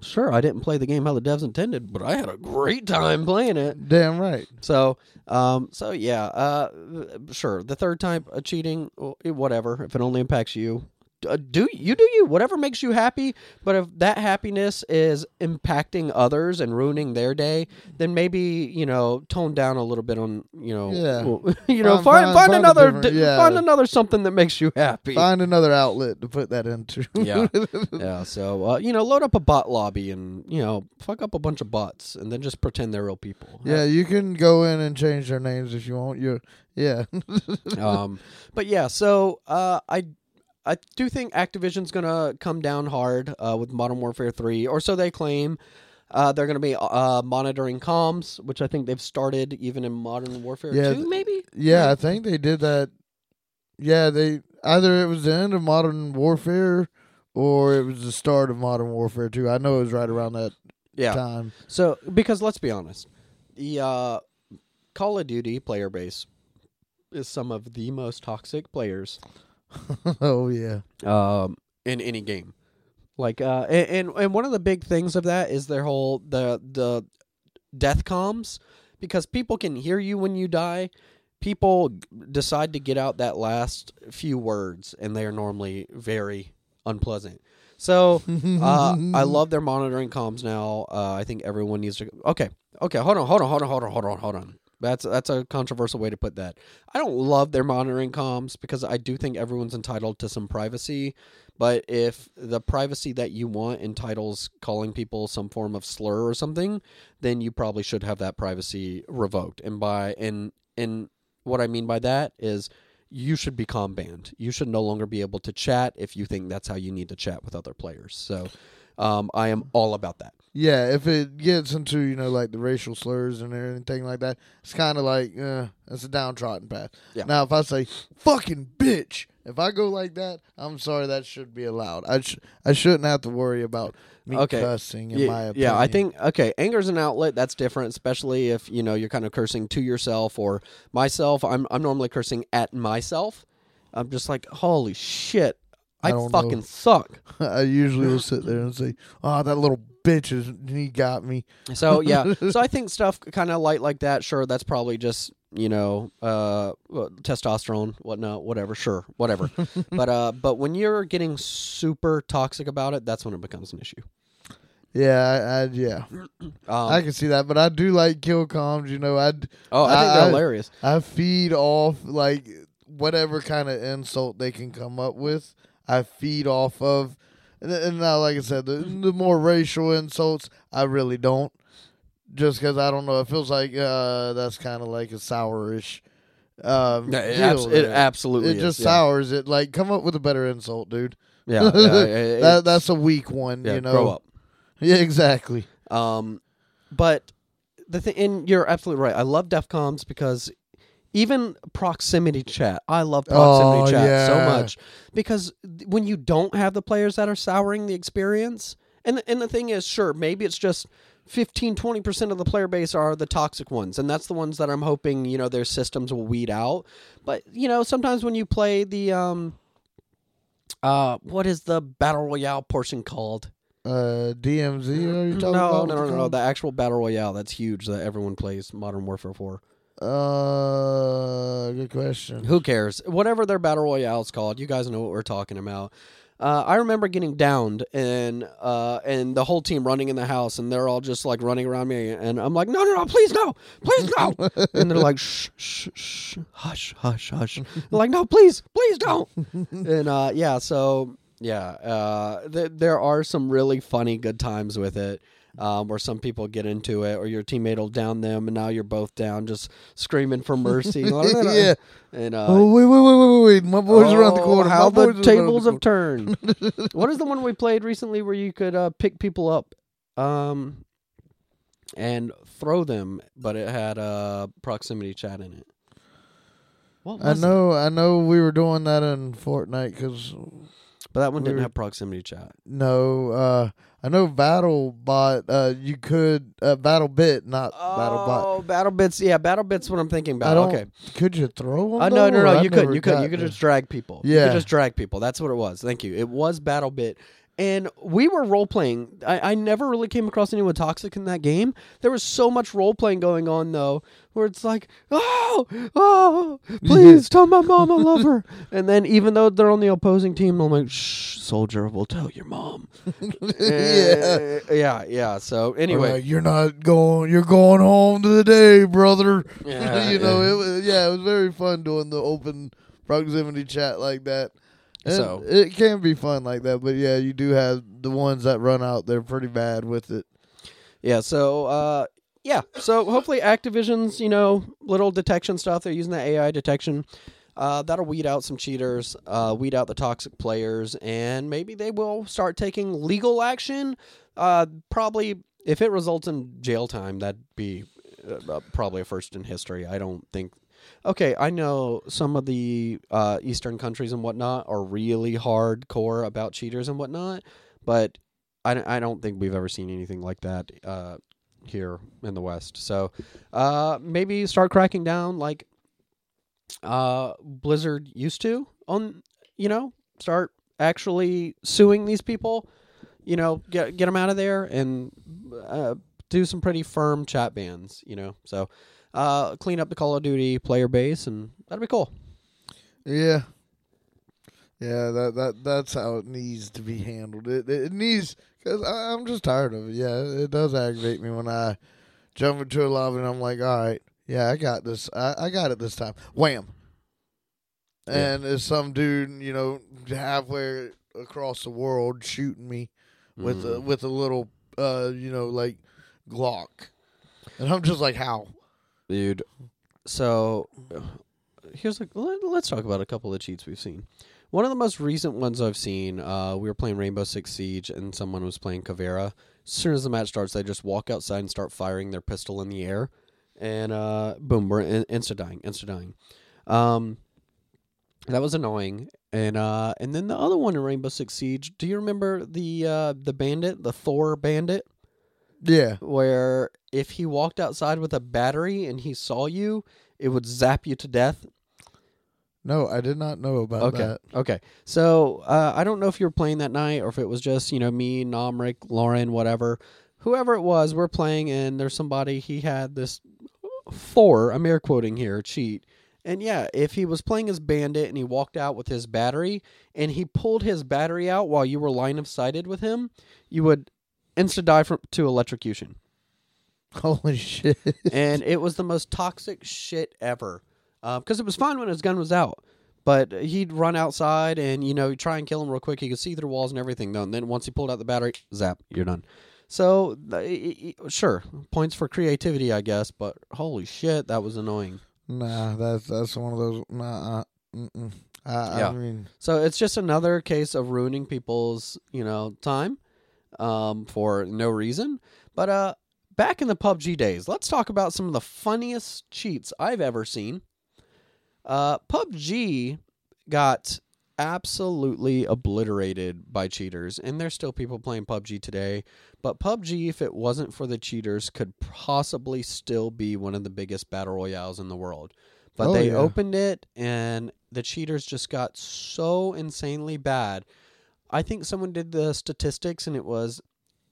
sure, I didn't play the game how the devs intended, but I had a great time playing it. Damn right. So, um, so yeah, uh, sure. The third type of cheating, whatever. If it only impacts you, uh, do you do you whatever makes you happy. But if that happiness is impacting others and ruining their day, then maybe, you know, tone down a little bit on, you know, yeah. well, you know, find find, find, find another d- yeah. find another something that makes you happy. Find another outlet to put that into. yeah, yeah. So uh, you know, load up a bot lobby and, you know, fuck up a bunch of bots and then just pretend they're real people. Right? Yeah, you can go in and change their names if you want. You yeah. um, but yeah, so uh, I. I do think Activision's going to come down hard uh, with Modern Warfare three, or so they claim. Uh, they're going to be uh, monitoring comms, which I think they've started even in Modern Warfare yeah, two, maybe? Yeah, yeah, I think they did that. Yeah, they either it was the end of Modern Warfare or it was the start of Modern Warfare two. I know it was right around that yeah. time. So, because let's be honest, the uh, Call of Duty player base is some of the most toxic players oh yeah um in any game, like uh and, and and one of the big things of that is their whole the the death comms, because people can hear you when you die. People decide to get out that last few words, and they are normally very unpleasant. So uh I love their monitoring comms now. uh I think everyone needs to okay okay hold on hold on hold on hold on hold on hold on That's that's a controversial way to put that. I don't love their monitoring comms because I do think everyone's entitled to some privacy. But if the privacy that you want entitles calling people some form of slur or something, then you probably should have that privacy revoked. And by and and what I mean by that is you should be comm banned. You should no longer be able to chat if you think that's how you need to chat with other players. So um, I am all about that. Yeah, if it gets into, you know, like the racial slurs and anything like that, it's kind of like, uh, it's a downtrodden path. Yeah. Now, if I say, fucking bitch, if I go like that, I'm sorry, that should be allowed. I sh- I shouldn't have to worry about me okay. cussing, in yeah, my opinion. Yeah, I think, okay, anger's an outlet, that's different, especially if, you know, you're kind of cursing to yourself or myself. I'm I'm normally cursing at myself. I'm just like, holy shit, I, I fucking know. suck. I usually will sit there and say, oh, that little bitches, he got me. So yeah, so I think stuff kind of light like that. Sure, that's probably just, you know, uh, testosterone, whatnot, whatever. Sure, whatever. but uh, but when you're getting super toxic about it, that's when it becomes an issue. Yeah, I, I, yeah, um, I can see that. But I do like kill comms. You know, I oh, I, I think they're I, hilarious. I feed off like whatever kind of insult they can come up with. I feed off of. And now, like I said, the, the more racial insults, I really don't. Just because I don't know. It feels like uh, that's kind of like a sourish. Um, no, it, abs- it absolutely it is. It just yeah. sours it. Like, come up with a better insult, dude. Yeah. yeah that, that's a weak one, yeah, you know. Grow up. Yeah, exactly. Um, But, the thing, and you're absolutely right. I love DEF COMs because even proximity chat. I love proximity oh, chat yeah. so much because when you don't have the players that are souring the experience, and the, and the thing is, sure, maybe it's just fifteen, twenty percent of the player base are the toxic ones, and that's the ones that I'm hoping, you know, their systems will weed out. But, you know, sometimes when you play the, um, uh, what is the Battle Royale portion called? Uh, D M Z? Are you talking no, about no, no, no, no, the actual Battle Royale. That's huge that everyone plays Modern Warfare four. Uh, good question. Who cares? Whatever their battle royale is called, you guys know what we're talking about. Uh, I remember getting downed and uh, and the whole team running in the house, and they're all just like running around me, and I'm like, no, no, no, please no, please no, and they're like, shh, shh, shh, hush, hush, hush. They're like, no, please, please don't. and uh, yeah, so yeah, uh, th- there are some really funny good times with it. Um, where some people get into it, or your teammate will down them, and now you're both down, just screaming for mercy. yeah. And uh, oh wait, wait, wait, wait, wait! My boys oh, around the corner. How the tables the have turned. What is the one we played recently where you could uh, pick people up, um, and throw them, but it had uh, proximity chat in it. What was I know, it? I know, we were doing that in Fortnite because. But that one didn't We're, have proximity chat. No, uh, I know BattleBot. Uh, you could uh, BattleBit, not oh, BattleBot. Oh, BattleBit's yeah, BattleBit's what I'm thinking about. Okay, could you throw them? Uh, no, no, no. You could, you could, you could just drag people. Yeah, you could just drag people. That's what it was. Thank you. It was BattleBit, and we were role-playing. I, I never really came across anyone toxic in that game. There was so much role-playing going on, though, where it's like, oh, oh, please tell my mom I love her. And then even though they're on the opposing team, I'm like, shh, soldier, we'll tell your mom. yeah. Yeah, yeah. So anyway. Like, you're not going, you're going home today, brother. Yeah, you know, yeah. It was, yeah, it was very fun doing the open proximity chat like that. And so it can be fun like that, but yeah, you do have the ones that run out. They're pretty bad with it. Yeah. So, uh, yeah. So hopefully Activision's, you know, little detection stuff. They're using the A I detection. Uh, that'll weed out some cheaters, uh, weed out the toxic players, and maybe they will start taking legal action. Uh, probably if it results in jail time, that'd be uh, probably a first in history. I don't think. Okay, I know some of the uh, Eastern countries and whatnot are really hardcore about cheaters and whatnot, but I, I don't think we've ever seen anything like that uh, here in the West. So uh, maybe start cracking down like uh, Blizzard used to on, you know, start actually suing these people, you know, get, get them out of there and uh, do some pretty firm chat bans, you know, so... Uh, clean up the Call of Duty player base, and that'll be cool. Yeah, yeah, that that that's how it needs to be handled. It it needs because I'm just tired of it. Yeah, it does aggravate me when I jump into a lobby and I'm like, all right, yeah, I got this, I, I got it this time. Wham! And yeah. It's some dude, you know, halfway across the world shooting me mm. with a, with a little, uh, you know, like Glock, and I'm just like, how? Dude, so here's a, let, let's talk about a couple of cheats we've seen. One of the most recent ones I've seen, uh, we were playing Rainbow Six Siege, and someone was playing Kavera. As soon as the match starts, they just walk outside and start firing their pistol in the air, and uh, boom, we're in, insta-dying, insta-dying. Um, that was annoying. And uh, and then the other one in Rainbow Six Siege, do you remember the uh, the bandit, the Thor bandit? Yeah. Where if he walked outside with a battery and he saw you, it would zap you to death. No, I did not know about okay. that. Okay. So uh, I don't know if you were playing that night or if it was just, you know, me, Nomric, Lauren, whatever. Whoever it was, we're playing and there's somebody, he had this Thor, I'm air quoting here, cheat. And yeah, if he was playing as Bandit and he walked out with his battery and he pulled his battery out while you were line of sighted with him, you would... Insta die from to electrocution. Holy shit! And it was the most toxic shit ever. Because uh, it was fine when his gun was out, but he'd run outside and you know he'd try and kill him real quick. He could see through walls and everything though. And then once he pulled out the battery, zap, you're done. So uh, sure, points for creativity, I guess. But holy shit, that was annoying. Nah, that's that's one of those. Nah, mm-mm. I, yeah. I mean, so it's just another case of ruining people's you know time. Um, for no reason, but uh, back in the P U B G days, let's talk about some of the funniest cheats I've ever seen. Uh, P U B G got absolutely obliterated by cheaters, and there's still people playing P U B G today. But P U B G, if it wasn't for the cheaters, could possibly still be one of the biggest battle royales in the world. But oh, they yeah. opened it, and the cheaters just got so insanely bad. I think someone did the statistics, and it was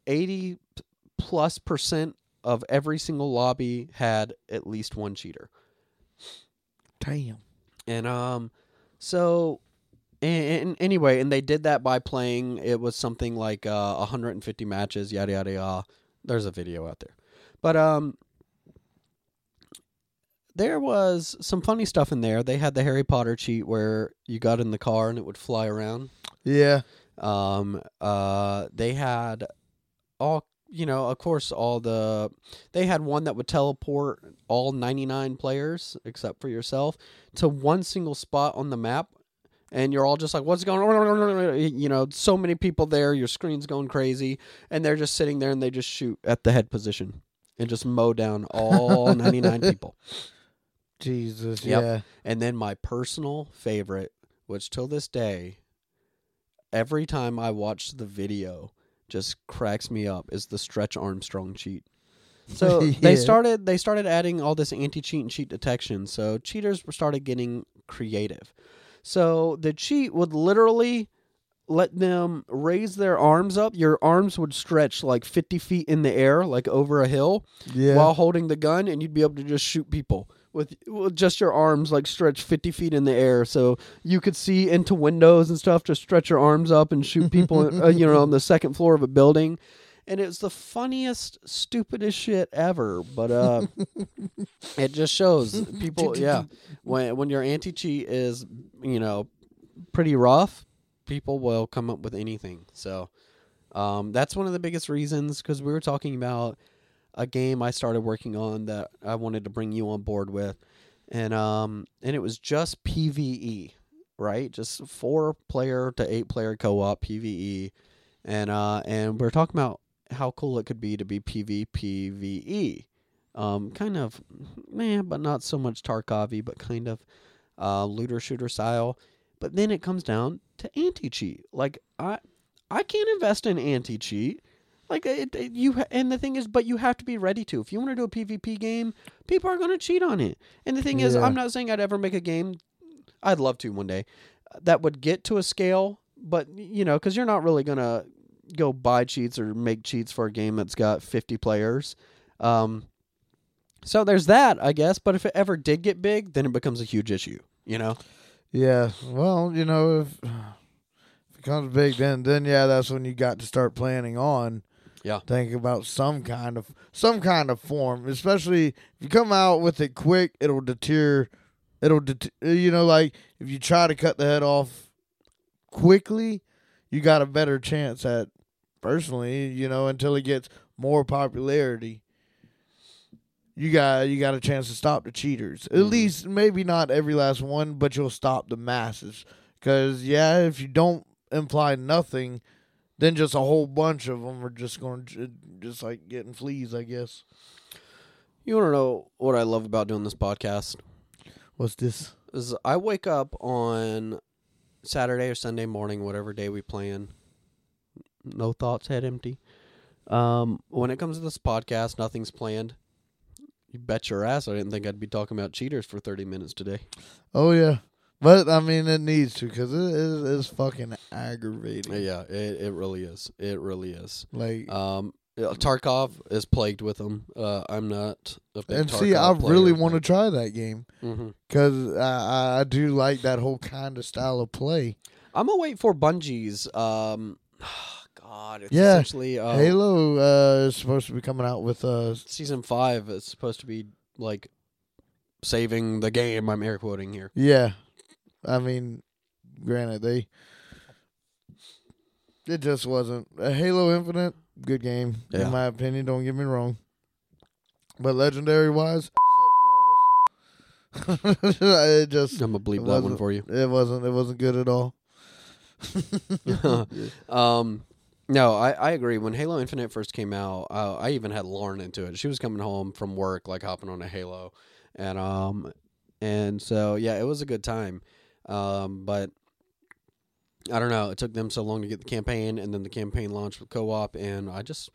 eighty plus percent of every single lobby had at least one cheater. Damn. And um, so and, and anyway, and they did that by playing. It was something like uh, one hundred fifty matches, yada yada yada. There's a video out there, but um, there was some funny stuff in there. They had the Harry Potter cheat where you got in the car and it would fly around. Yeah. Um, uh, they had all, you know, of course, all the, they had one that would teleport all ninety-nine players, except for yourself, to one single spot on the map. And you're all just like, what's going on? You know, so many people there, your screen's going crazy. And they're just sitting there and they just shoot at the head position and just mow down all ninety-nine people. Jesus. Yep. Yeah. And then my personal favorite, which till this day, every time I watch the video, just cracks me up, is the Stretch Armstrong cheat. So yeah. they started they started adding all this anti-cheat and cheat detection, so cheaters started getting creative. So the cheat would literally let them raise their arms up, your arms would stretch like fifty feet in the air, like over a hill, yeah. while holding the gun, and you'd be able to just shoot people with, with just your arms like stretched fifty feet in the air. So you could see into windows and stuff, just stretch your arms up and shoot people, uh, you know, on the second floor of a building. And it's the funniest, stupidest shit ever. But uh, it just shows people, yeah, when when your anti-cheat is, you know, pretty rough, people will come up with anything. So um, that's one of the biggest reasons, because we were talking about a game I started working on that I wanted to bring you on board with. And um, and it was just P V E, right? Just four-player to eight-player co-op P V E. And uh, and we were talking about how cool it could be to be P V P V E. Um, kind of, man, but not so much Tarkov-y, but kind of uh, looter-shooter style. But then it comes down to anti-cheat. Like, I I can't invest in anti-cheat. Like, it, it, you ha- and the thing is, but you have to be ready to. If you want to do a P V P game, people are going to cheat on it. And the thing yeah. is, I'm not saying I'd ever make a game, I'd love to one day, that would get to a scale, but, you know, because you're not really going to go buy cheats or make cheats for a game that's got fifty players. Um, so there's that, I guess. But if it ever did get big, then it becomes a huge issue, you know? Yeah. Well, you know, if, if it comes big, then, then yeah, that's when you got to start planning on. Yeah. Think about some kind of, some kind of form, especially if you come out with it quick, it'll deter. It'll, det- you know, like if you try to cut the head off quickly, you got a better chance at, personally, you know, until it gets more popularity. You got you got a chance to stop the cheaters. At mm. least, maybe not every last one, but you'll stop the masses. Because, yeah, if you don't imply nothing, then just a whole bunch of them are just going to, just like getting fleas, I guess. You want to know what I love about doing this podcast? What's this? Is I wake up on Saturday or Sunday morning, whatever day we plan. No thoughts, head empty. Um, when it comes to this podcast, nothing's planned. You bet your ass I didn't think I'd be talking about cheaters for thirty minutes today. Oh, yeah. But, I mean, it needs to, because it is it's fucking aggravating. Yeah, it, it really is. It really is. Like, um, Tarkov is plagued with them. Uh, I'm not a big And Tarkov see, I player, really want to try that game, because mm-hmm. I, I do like that whole kind of style of play. I'm going to wait for Bungie's... Um, God, it's yeah. essentially um, Halo uh, is supposed to be coming out with uh, season five. It's supposed to be like saving the game. I'm air quoting here. Yeah, I mean, granted, they it just wasn't uh, Halo Infinite. Good game, yeah. in my opinion. Don't get me wrong, but legendary wise, it just I'm gonna bleep that one for you. It wasn't. It wasn't good at all. um. No, I, I agree. When Halo Infinite first came out, uh, I even had Lauren into it. She was coming home from work, like hopping on a Halo, and um, and so yeah, it was a good time. Um, but I don't know, it took them so long to get the campaign, and then the campaign launched with co-op, and I just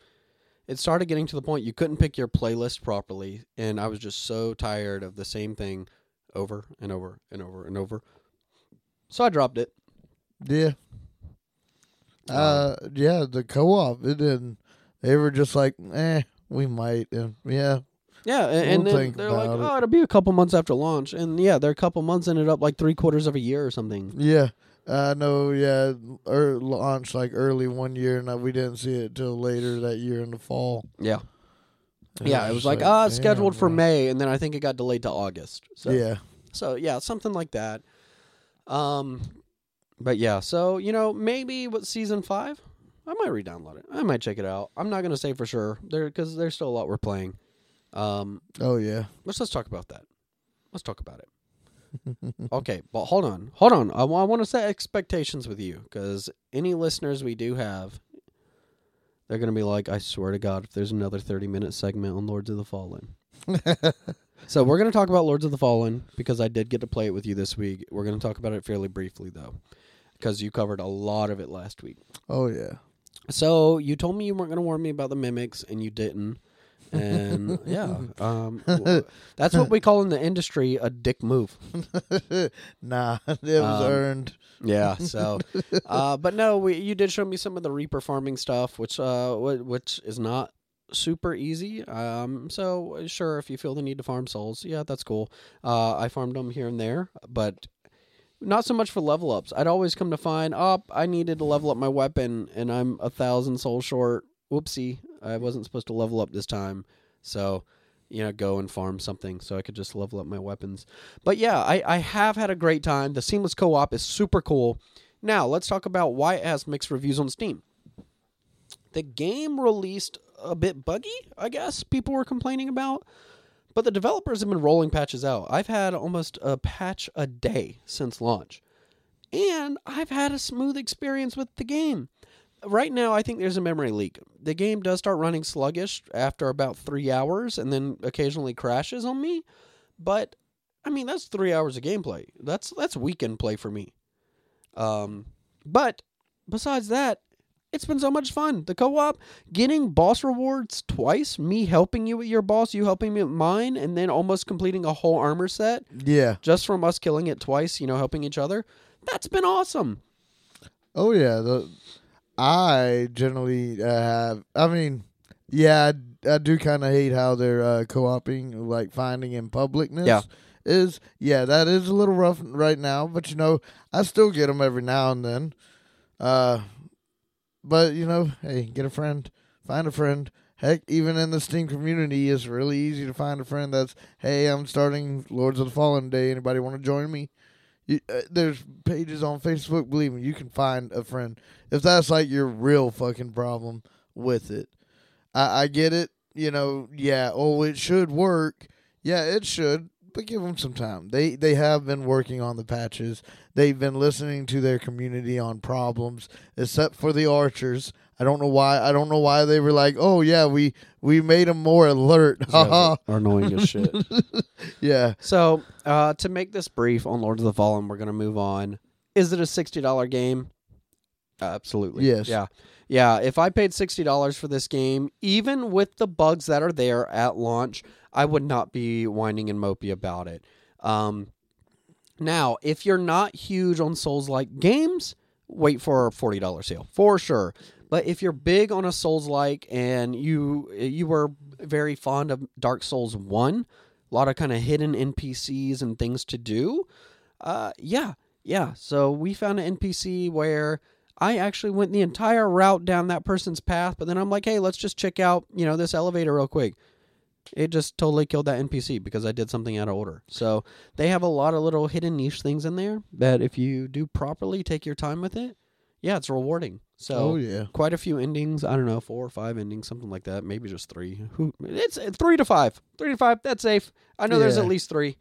it started getting to the point you couldn't pick your playlist properly, and I was just so tired of the same thing over and over and over and over. So I dropped it. Yeah. Uh yeah, the co-op, it didn't. They were just like, eh, we might, and yeah, yeah, and, we'll and then they're like, it. oh, it'll be a couple months after launch, and yeah, their couple months ended up like three quarters of a year or something. Yeah, I uh, know. Yeah, er, launched like early one year, and we didn't see it till later that year in the fall. Yeah, and yeah, it was like, like ah, it's scheduled man. for May, and then I think it got delayed to August. So yeah, so yeah, something like that. Um. But yeah, so, you know, maybe what season five, I might re-download it. I might check it out. I'm not going to say for sure there because there's still a lot we're playing. Um, oh, yeah. Let's, let's talk about that. Let's talk about it. Okay, but hold on. Hold on. I, I want to set expectations with you, because any listeners we do have, they're going to be like, I swear to God, if there's another thirty-minute segment on Lords of the Fallen. So we're going to talk about Lords of the Fallen, because I did get to play it with you this week. We're going to talk about it fairly briefly, though, because you covered a lot of it last week. Oh, yeah. So you told me you weren't going to warn me about the mimics, and you didn't. And yeah, um, that's what we call in the industry a dick move. Nah, it was um, earned. Yeah. So, uh, but no, we, you did show me some of the Reaper farming stuff, which uh, which is not super easy. Um, so sure, if you feel the need to farm souls, yeah, that's cool. Uh, I farmed them here and there, but not so much for level ups. I'd always come to find, oh, I needed to level up my weapon, and I'm a thousand souls short. Whoopsie, I wasn't supposed to level up this time. So, you know, go and farm something so I could just level up my weapons. But yeah, I, I have had a great time. The seamless co-op is super cool. Now, let's talk about why it has mixed reviews on Steam. The game released a bit buggy, I guess, people were complaining about. But the developers have been rolling patches out. I've had almost a patch a day since launch. And I've had a smooth experience with the game. Right now, I think there's a memory leak. The game does start running sluggish after about three hours and then occasionally crashes on me. But, I mean, that's three hours of gameplay. That's that's weekend play for me. Um, but, besides that, it's been so much fun. The co-op, getting boss rewards twice, me helping you with your boss, you helping me with mine, and then almost completing a whole armor set. Yeah. Just from us killing it twice, you know, helping each other. That's been awesome. Oh, yeah, the... I generally uh, have, I mean, yeah, I, I do kind of hate how they're uh, co-oping, like finding in publicness. Yeah. Is, yeah, that is a little rough right now, but, you know, I still get them every now and then. Uh, but, you know, hey, get a friend, find a friend. Heck, even in the Steam community, it's really easy to find a friend that's, hey, I'm starting Lords of the Fallen today. Anybody want to join me? You, uh, there's pages on Facebook, believe me, you can find a friend. If that's like your real fucking problem with it. I, I get it, you know, yeah, oh, it should work. Yeah, it should, but give them some time. They, they have been working on the patches. They've been listening to their community on problems, except for the archers. I don't know why. I don't know why they were like, oh, yeah, we, we made them more alert. Yeah, annoying as shit. Yeah. So uh, to make this brief on Lords of the Fallen, we're going to move on. Is it a sixty dollars game? Absolutely. Yes. Yeah. Yeah. If I paid sixty dollars for this game, even with the bugs that are there at launch, I would not be whining and mopey about it. Um, now, if you're not huge on Souls-like games, wait for a forty dollars sale for sure. But if you're big on a Souls-like and you you were very fond of Dark Souls one, a lot of kind of hidden N P Cs and things to do, uh, yeah, yeah. So we found an N P C where I actually went the entire route down that person's path, but then I'm like, hey, let's just check out, you know, this elevator real quick. It just totally killed that N P C because I did something out of order. So they have a lot of little hidden niche things in there that if you do properly, take your time with it, yeah, it's rewarding. So oh, yeah. Quite a few endings. I don't know, four or five endings, something like that. Maybe just three. Who? It's three to five. Three to five. That's safe. I know yeah. There's at least three.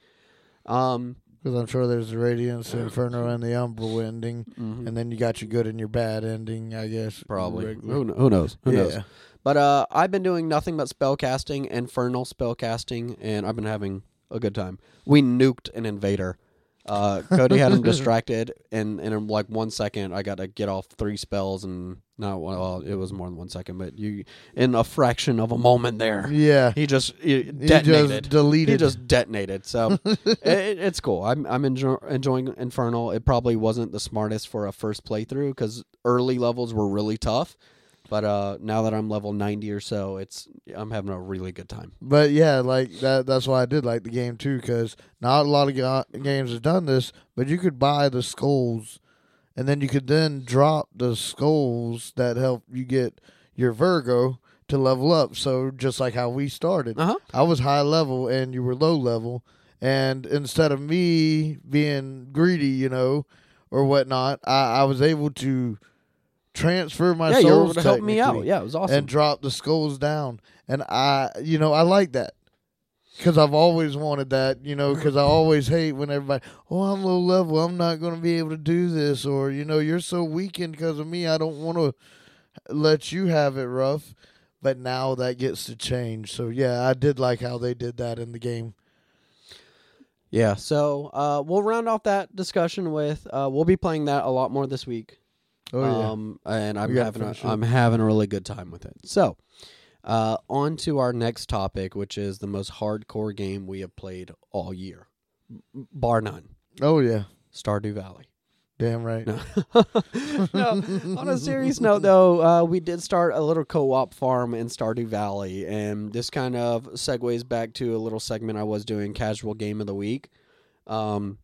Um, because I'm sure there's the Radiance, the Inferno, and the Umbral ending, mm-hmm. and then you got your good and your bad ending. I guess probably. Who, who knows? Who yeah. knows? But uh, I've been doing nothing but spellcasting, infernal spellcasting, and I've been having a good time. We nuked an invader. Uh, Cody had him distracted, and, and in like one second, I got to get off three spells, and not well, it was more than one second, but you in a fraction of a moment there, yeah, he just he detonated, he just deleted, he just detonated. So it, it's cool. I'm I'm enjoy, enjoying Infernal. It probably wasn't the smartest for a first playthrough because early levels were really tough. But uh, now that I'm level ninety or so, it's I'm having a really good time. But yeah, like that. That's why I did like the game too, because not a lot of ga- games have done this. But you could buy the skulls, and then you could then drop the skulls that help you get your Virgo to level up. So just like how we started, uh-huh. I was high level and you were low level, and instead of me being greedy, you know, or whatnot, I, I was able to. Transfer my yeah, souls. Yeah, help me out. Yeah, it was awesome. And drop the skulls down. And I, you know, I like that because I've always wanted that. You know, because I always hate when everybody, oh, I'm low level. I'm not going to be able to do this, or you know, you're so weakened because of me. I don't want to let you have it rough. But now that gets to change. So yeah, I did like how they did that in the game. Yeah. So uh, we'll round off that discussion with. Uh, we'll be playing that a lot more this week. Oh, yeah. Um, and I'm having, a, I'm having a really good time with it. So Uh, on to our next topic, which is the most hardcore game we have played all year, bar none. Oh, yeah. Stardew Valley. Damn right. No. No. On a serious note, though, uh, we did start a little co-op farm in Stardew Valley, and this kind of segues back to a little segment I was doing, Casual Game of the Week. Um,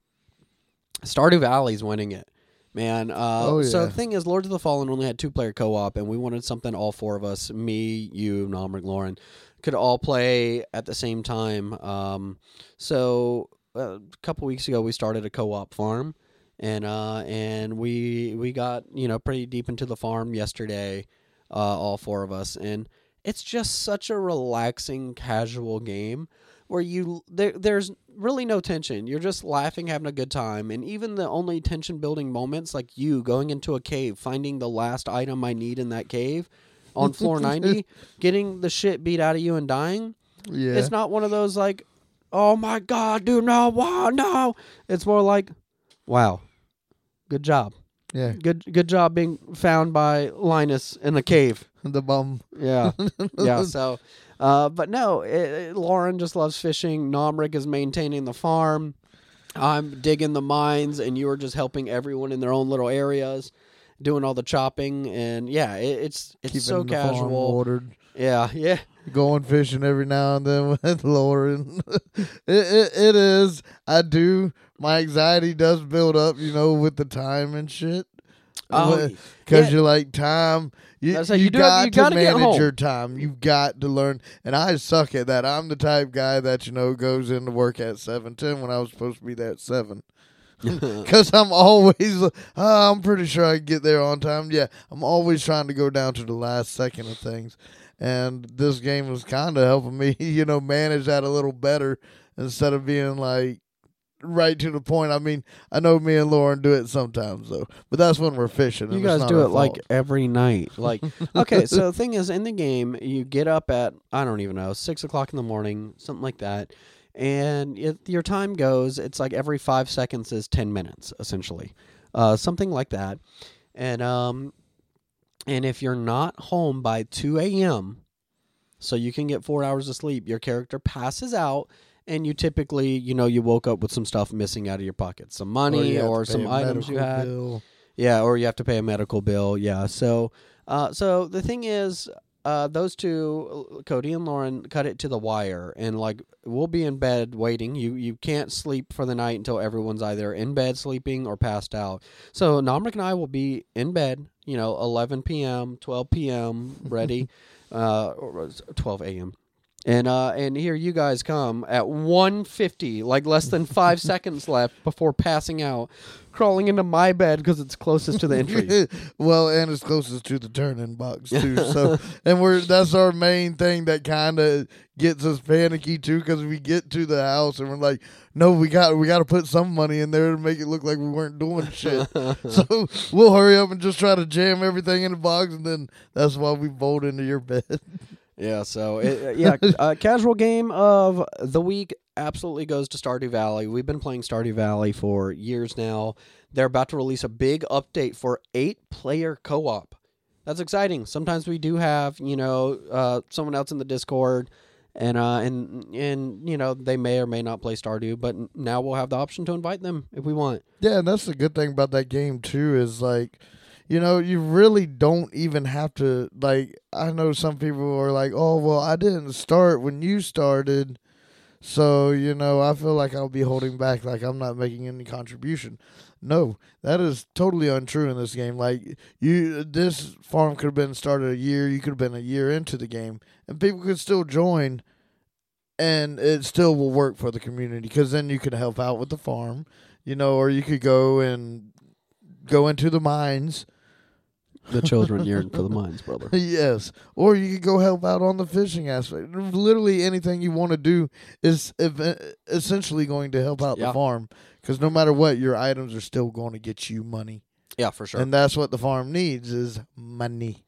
Stardew Valley's winning it, man. Uh, oh, yeah. So the thing is, Lords of the Fallen only had two-player co-op, and we wanted something all four of us, me, you, Nomric, Lauren, could all play at the same time. Um, so uh, a couple weeks ago, we started a co-op farm. And uh and we we got, you know, pretty deep into the farm yesterday, uh, all four of us, and it's just such a relaxing, casual game where you there there's really no tension. You're just laughing, having a good time, and even the only tension building moments, like you going into a cave, finding the last item I need in that cave on floor ninety, getting the shit beat out of you and dying. Yeah. It's not one of those like, oh my god, dude, no, wow, no. It's more like, wow. Good job. Yeah. Good good job being found by Linus in the cave. The bum. Yeah. Yeah. So, uh, but no, it, it, Lauren just loves fishing. Nomric is maintaining the farm. I'm digging the mines, and you are just helping everyone in their own little areas, doing all the chopping, and yeah, it, it's it's keeping so the casual. Farm watered. Yeah. Yeah. Going fishing every now and then with Lauren. it, it it is. I do. My anxiety does build up, you know, with the time and shit. Because um, yeah. you're like, time, you, like, you, you got have, you to manage your time. You've got to learn. And I suck at that. I'm the type guy that, you know, goes into work at seven ten when I was supposed to be there at seven. Because I'm always, uh, I'm pretty sure I get there on time. Yeah, I'm always trying to go down to the last second of things. And this game was kind of helping me, you know, manage that a little better instead of being like, right to the point. I mean, I know me and Lauren do it sometimes, though. But that's when we're fishing. You guys do it like every night. Like, okay, so the thing is, in the game, you get up at, I don't even know, six o'clock in the morning, something like that. And it, your time goes, it's like every five seconds is ten minutes, essentially. Uh, something like that. And, um, and if you're not home by two a.m., so you can get four hours of sleep, your character passes out. And you typically, you know, you woke up with some stuff missing out of your pocket. Some money or, or some items you had. Bill. Yeah, or you have to pay a medical bill. Yeah, so uh, so the thing is, uh, those two, Cody and Lauren, cut it to the wire. And, like, we'll be in bed waiting. You you can't sleep for the night until everyone's either in bed sleeping or passed out. So Nomric and I will be in bed, you know, eleven p.m., twelve p.m., ready, uh, or twelve a.m., And uh, and here you guys come at one fifty, like less than five seconds left before passing out, crawling into my bed because it's closest to the entry. Well, and it's closest to the turn-in box too. So, and we're that's our main thing that kind of gets us panicky too, because we get to the house and we're like, no, we got we got to put some money in there to make it look like we weren't doing shit. So we'll hurry up and just try to jam everything in the box, and then that's why we bolt into your bed. Yeah, so, it, yeah, uh, casual game of the week absolutely goes to Stardew Valley. We've been playing Stardew Valley for years now. They're about to release a big update for eight-player co-op. That's exciting. Sometimes we do have, you know, uh, someone else in the Discord, and, uh, and, and you know, they may or may not play Stardew, but now we'll have the option to invite them if we want. Yeah, and that's the good thing about that game, too, is, like... You know, you really don't even have to, like, I know some people are like, oh, well, I didn't start when you started, so, you know, I feel like I'll be holding back, like I'm not making any contribution. No, that is totally untrue in this game. Like, you, this farm could have been started a year, you could have been a year into the game, and people could still join, and it still will work for the community, because then you could help out with the farm, you know, or you could go and go into the mines. The children yearn for the mines, brother. Yes. Or you could go help out on the fishing aspect. Literally anything you want to do is ev- essentially going to help out yeah. the farm. Because no matter what, your items are still going to get you money. Yeah, for sure. And that's what the farm needs is money.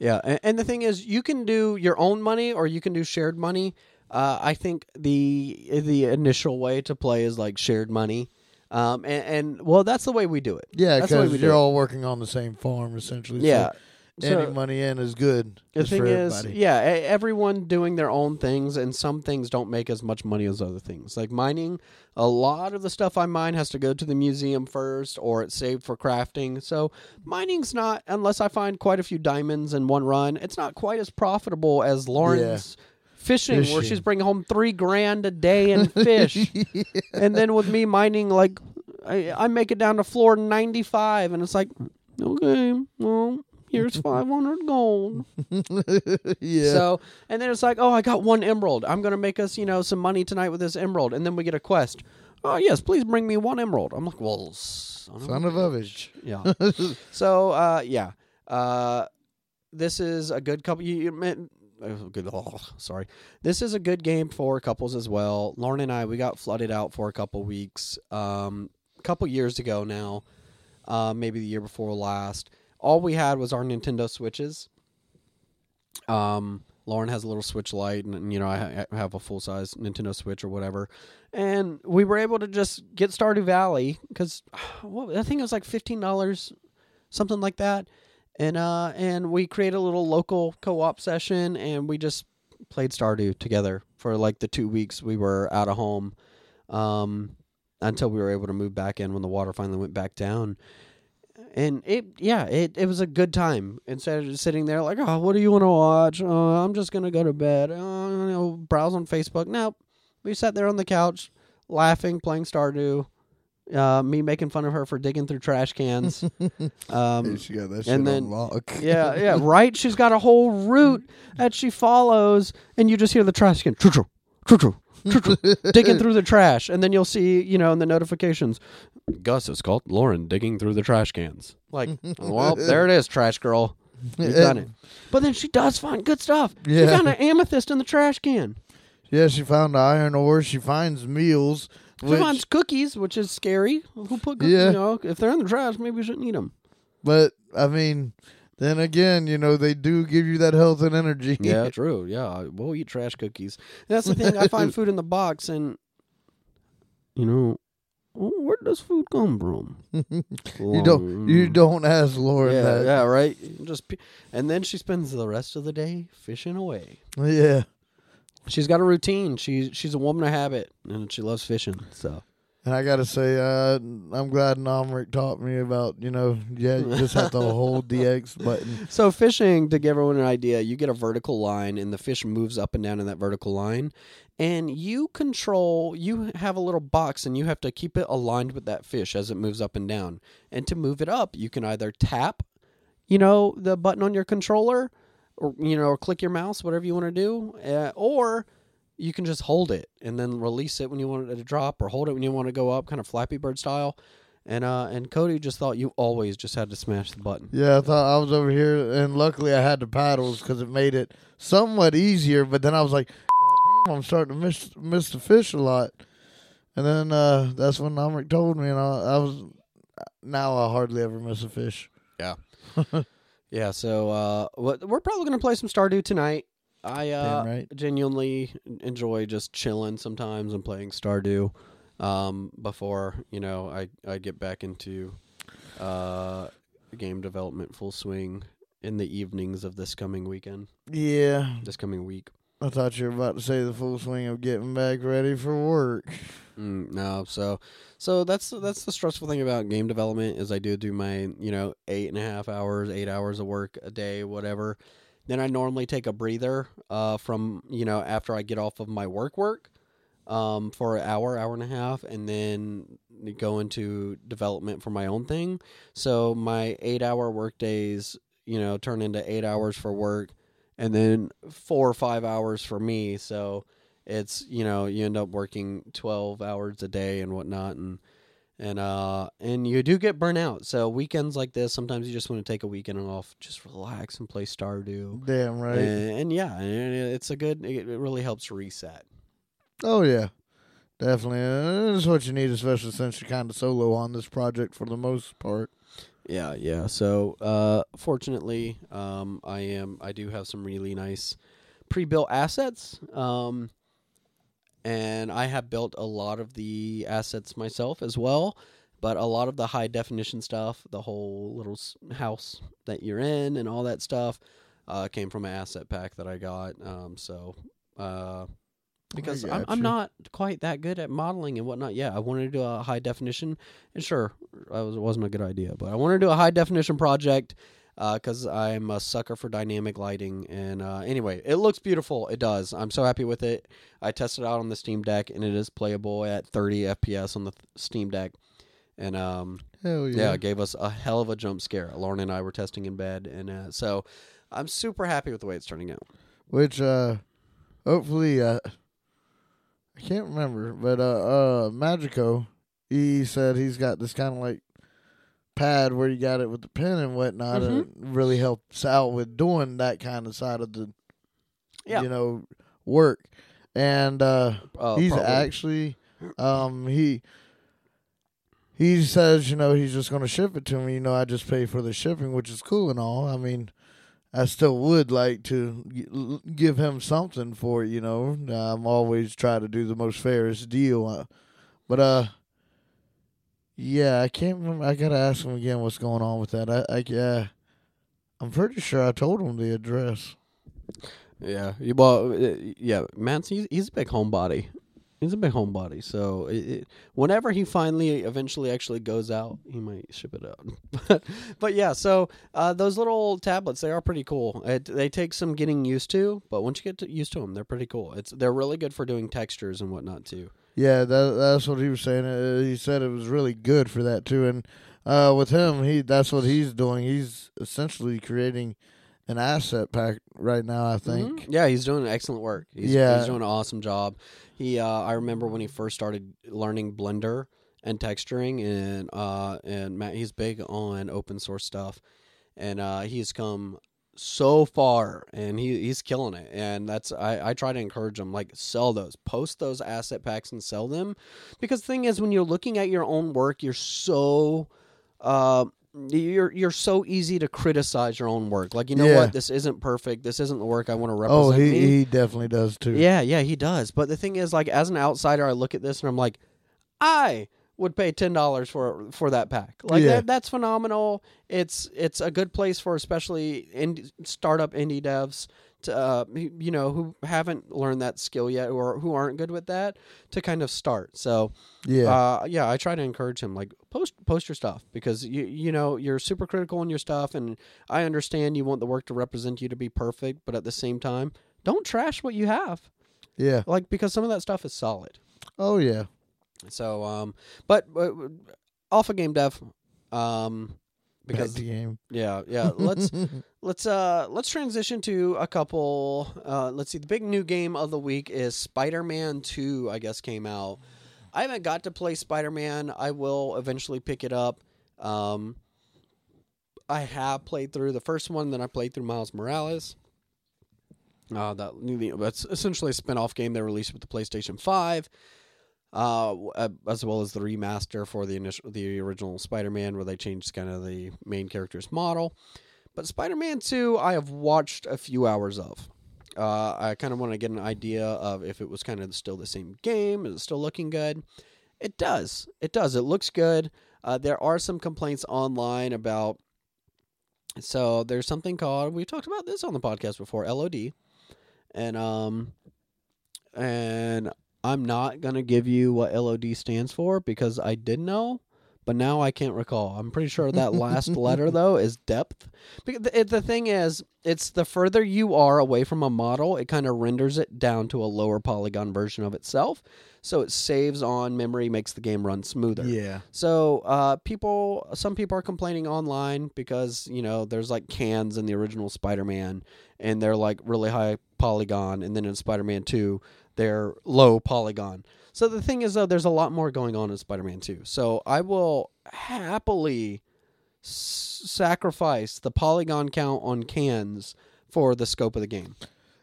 Yeah. And, and the thing is, you can do your own money or you can do shared money. Uh, I think the the initial way to play is like shared money. Um and, and well, that's the way we do it. Yeah, because you're all working on the same farm essentially. Yeah, so So any money in is good. The thing is, yeah, everyone doing their own things, and some things don't make as much money as other things. Like mining, a lot of the stuff I mine has to go to the museum first, or it's saved for crafting. So mining's not, unless I find quite a few diamonds in one run, it's not quite as profitable as Lauren's. Yeah. Fishing, fishing, where she's bringing home three grand a day in fish. Yeah. And then with me mining, like, I, I make it down to floor ninety-five, and it's like, okay, well, here's five hundred gold. Yeah. So, and then it's like, oh, I got one emerald. I'm going to make us, you know, some money tonight with this emerald. And then we get a quest. Oh, yes, please bring me one emerald. I'm like, well, son, son of a bitch. Yeah. So, uh, yeah. Uh, this is a good couple. You, you meant, Good, oh, sorry. This is a good game for couples as well. Lauren and I, we got flooded out for a couple weeks, um, a couple years ago now, uh, maybe the year before last. All we had was our Nintendo Switches. Um, Lauren has a little Switch Lite, and, and you know, I, I have a full size Nintendo Switch or whatever. And we were able to just get Stardew Valley because well, I think it was like fifteen dollars, something like that. And uh, and we created a little local co-op session, and we just played Stardew together for like the two weeks we were out of home, um, until we were able to move back in when the water finally went back down. And it, yeah, it, it was a good time. Instead of just sitting there like, oh, what do you want to watch? Oh, I'm just gonna go to bed. Oh, you know, browse on Facebook. Nope, we sat there on the couch, laughing, playing Stardew. Uh, me making fun of her for digging through trash cans. Um, hey, she got that shit and then, on lock. yeah, yeah, right? She's got a whole route that she follows, and you just hear the trash can, choo-choo, choo-choo, choo-choo, digging through the trash. And then you'll see, you know, in the notifications, Gus is called Lauren digging through the trash cans. Like, well, there it is, trash girl. You've done it. But then she does find good stuff. Yeah. She found an amethyst in the trash can. Yeah, she found iron ore. She finds meals. She which, finds cookies, which is scary. Who put cookies? Yeah. You know, if they're in the trash, maybe we shouldn't eat them. But, I mean, then again, you know, they do give you that health and energy. Yeah, true. Yeah, we'll eat trash cookies. And that's the thing. I find food in the box, and, you know, where does food come from? you don't you don't ask Lauren yeah, that. Yeah, right? Just, and then she spends the rest of the day fishing away. Yeah. She's got a routine. She's she's a woman of habit, and she loves fishing. So, and I gotta say, uh, I'm glad Nomric taught me about you know, yeah, you just have to hold the X button. So fishing, to give everyone an idea, you get a vertical line, and the fish moves up and down in that vertical line, and you control. You have a little box, and you have to keep it aligned with that fish as it moves up and down. And to move it up, you can either tap, you know, the button on your controller. Or, you know, or click your mouse, whatever you want to do. Uh, or you can just hold it and then release it when you want it to drop, or hold it when you want to go up, kind of Flappy Bird style. And uh, and Cody just thought you always just had to smash the button. Yeah, I thought I was over here, and luckily I had the paddles because it made it somewhat easier. But then I was like, damn, I'm starting to miss, miss the fish a lot. And then uh, that's when Nomric told me, and I, I was, now I hardly ever miss a fish. Yeah. Yeah, so uh, we're probably going to play some Stardew tonight. I uh, right. genuinely enjoy just chilling sometimes and playing Stardew um, before, you know, I, I get back into uh, game development full swing in the evenings of this coming weekend. Yeah. This coming week. I thought you were about to say the full swing of getting back ready for work. Mm, no, so so that's that's the stressful thing about game development is I do do my, you know, eight and a half hours, eight hours of work a day, whatever. Then I normally take a breather uh, from, you know, after I get off of my work work um, for an hour, hour and a half, and then go into development for my own thing. So my eight hour work days, you know, turn into eight hours for work. And then four or five hours for me. So it's, you know, you end up working twelve hours a day and whatnot. And, and, uh, and you do get burnt out. So weekends like this, sometimes you just want to take a weekend off, just relax and play Stardew. Damn right. And, and yeah, it's a good, it really helps reset. Oh yeah, definitely. Uh, that's what you need, especially since you're kind of solo on this project for the most part. Yeah, yeah. So, uh, fortunately, um, I am. I do have some really nice pre-built assets, um, and I have built a lot of the assets myself as well. But a lot of the high definition stuff, the whole little house that you're in and all that stuff, uh, came from an asset pack that I got. Um, so uh, because I'm, I'm not quite that good at modeling and whatnot. Yeah, I wanted to do a high definition. And sure, it wasn't a good idea, but I wanted to do a high definition project because uh, I'm a sucker for dynamic lighting. And uh, anyway, it looks beautiful. It does. I'm so happy with it. I tested it out on the Steam Deck, and it is playable at thirty F P S on the th- Steam Deck. And um, yeah. yeah, it gave us a hell of a jump scare. Lauren and I were testing in bed, and uh, so I'm super happy with the way it's turning out. Which uh, hopefully, uh, I can't remember, but uh, uh, Magico, he said he's got this kind of like pad where you got it with the pen and whatnot, mm-hmm. and it really helps out with doing that kind of side of the, yeah. you know, work. And uh, uh, he's probably. actually, um, he. He says, you know, he's just going to ship it to me. You know, I just pay for the shipping, which is cool and all. I mean, I still would like to give him something for it, you know. I'm always trying to do the most fairest deal. But, uh, yeah, I can't remember. I got to ask him again what's going on with that. I, I, yeah, I'm pretty sure I told him the address. Yeah, well, yeah, Matt's, he's, he's a big homebody. He's a big homebody, so it, it, whenever he finally eventually actually goes out, he might ship it out. but, but yeah, so uh, those little tablets, they are pretty cool. It, they take some getting used to, but once you get to, used to them, they're pretty cool. It's They're really good for doing textures and whatnot, too. Yeah, that, that's what he was saying. Uh, he said it was really good for that, too. And uh, with him, he that's what he's doing. He's essentially creating an asset pack right now, I think. Mm-hmm. Yeah, he's doing excellent work. He's, yeah. he's doing an awesome job. He, uh, I remember when he first started learning Blender and texturing, and uh, and Matt, he's big on open source stuff, and uh, he's come so far, and he, he's killing it. And that's I, I try to encourage him, like, sell those, post those asset packs and sell them, because the thing is, when you're looking at your own work, you're so. Uh, You're you're so easy to criticize your own work. Like, you know yeah. what? This isn't perfect. This isn't the work I want to represent. Oh, he, me. he definitely does, too. Yeah, yeah, he does. But the thing is, like, as an outsider, I look at this and I'm like, I would pay ten dollars for for that pack. Like, yeah. that, that's phenomenal. It's it's a good place for especially indie, startup indie devs, to uh, you know, who haven't learned that skill yet or who aren't good with that, to kind of start. So, yeah, uh, yeah, I try to encourage him, like, post post your stuff, because you you know you're super critical on your stuff, and I understand you want the work to represent you to be perfect, but at the same time, don't trash what you have. Yeah, like, because some of that stuff is solid. Oh yeah. So um, but uh, off of game dev, um. Because Back to game. Yeah, yeah. Let's let's uh let's transition to a couple. Uh, let's see. The big new game of the week is Spider-Man two. I guess came out. I haven't got to play Spider-Man. I will eventually pick it up. Um, I have played through the first one. Then I played through Miles Morales. Uh, that that's essentially a spin-off game they released with the PlayStation five. Uh, as well as the remaster for the initial, the original Spider-Man, where they changed kind of the main character's model. But Spider-Man two, I have watched a few hours of. Uh, I kind of want to get an idea of if it was kind of still the same game. Is it still looking good? It does. It does. It looks good. Uh, there are some complaints online about. So there's something called, we talked about this on the podcast before, L O D, and um, and. I'm not going to give you what L O D stands for because I did know, but now I can't recall. I'm pretty sure that last letter, though, is depth. Because the, the thing is, it's the further you are away from a model, it kind of renders it down to a lower polygon version of itself. So it saves on memory, makes the game run smoother. Yeah. So uh, people, some people are complaining online because, you know, there's like cans in the original Spider-Man, and they're like really high polygon, and then in Spider-Man two, they're low polygon. So the thing is, though, there's a lot more going on in Spider-Man two. So I will happily s- sacrifice the polygon count on cans for the scope of the game.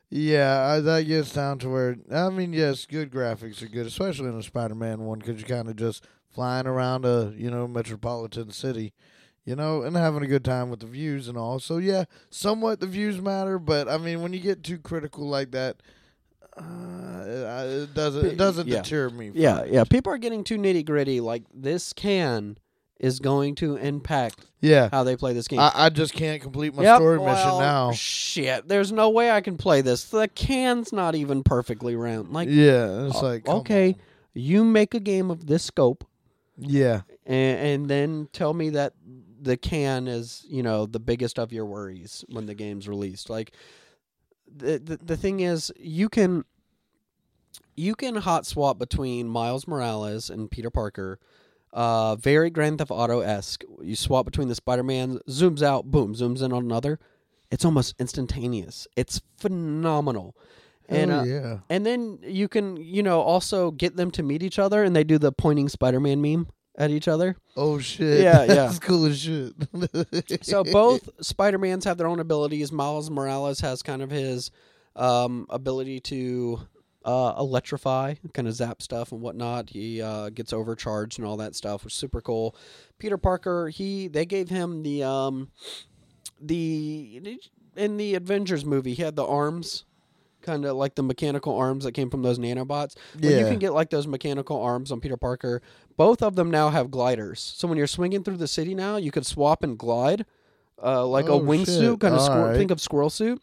Yeah, I, that gets down to where, I mean, yes, good graphics are good, especially in a Spider-Man one, because you're kind of just flying around a, you know, metropolitan city, you know, and having a good time with the views and all. So, yeah, somewhat the views matter, but, I mean, when you get too critical like that, Uh, it doesn't, it doesn't yeah. deter me. Yeah, it. yeah. People are getting too nitty gritty. Like, this can is going to impact yeah. how they play this game. I, I just can't complete my yep, story well, mission now. Shit, there's no way I can play this. The can's not even perfectly round. Like, yeah, it's uh, like okay, on. you make a game of this scope. Yeah, and, and then tell me that the can is, you know, the biggest of your worries when the game's released. Like, the the, the thing is, you can you can hot swap between Miles Morales and Peter Parker. Uh, very Grand Theft Auto-esque. You swap between the Spider-Man, zooms out, boom, zooms in on another. It's almost instantaneous. It's phenomenal. And, oh, yeah. Uh, and then you can, you know, also get them to meet each other, and they do the pointing Spider-Man meme at each other. Oh, shit. Yeah, yeah. That's cool as shit. So both Spider-Mans have their own abilities. Miles Morales has kind of his um, ability to... Uh, electrify, kind of zap stuff and whatnot. He uh, gets overcharged and all that stuff, which is super cool. Peter Parker, he they gave him the um, the in the Avengers movie, he had the arms, kind of like the mechanical arms that came from those nanobots. Yeah, well, you can get like those mechanical arms on Peter Parker. Both of them now have gliders, so when you're swinging through the city now, you could swap and glide, uh, like oh, a wingsuit, kind of squir- right. think of squirrel suit.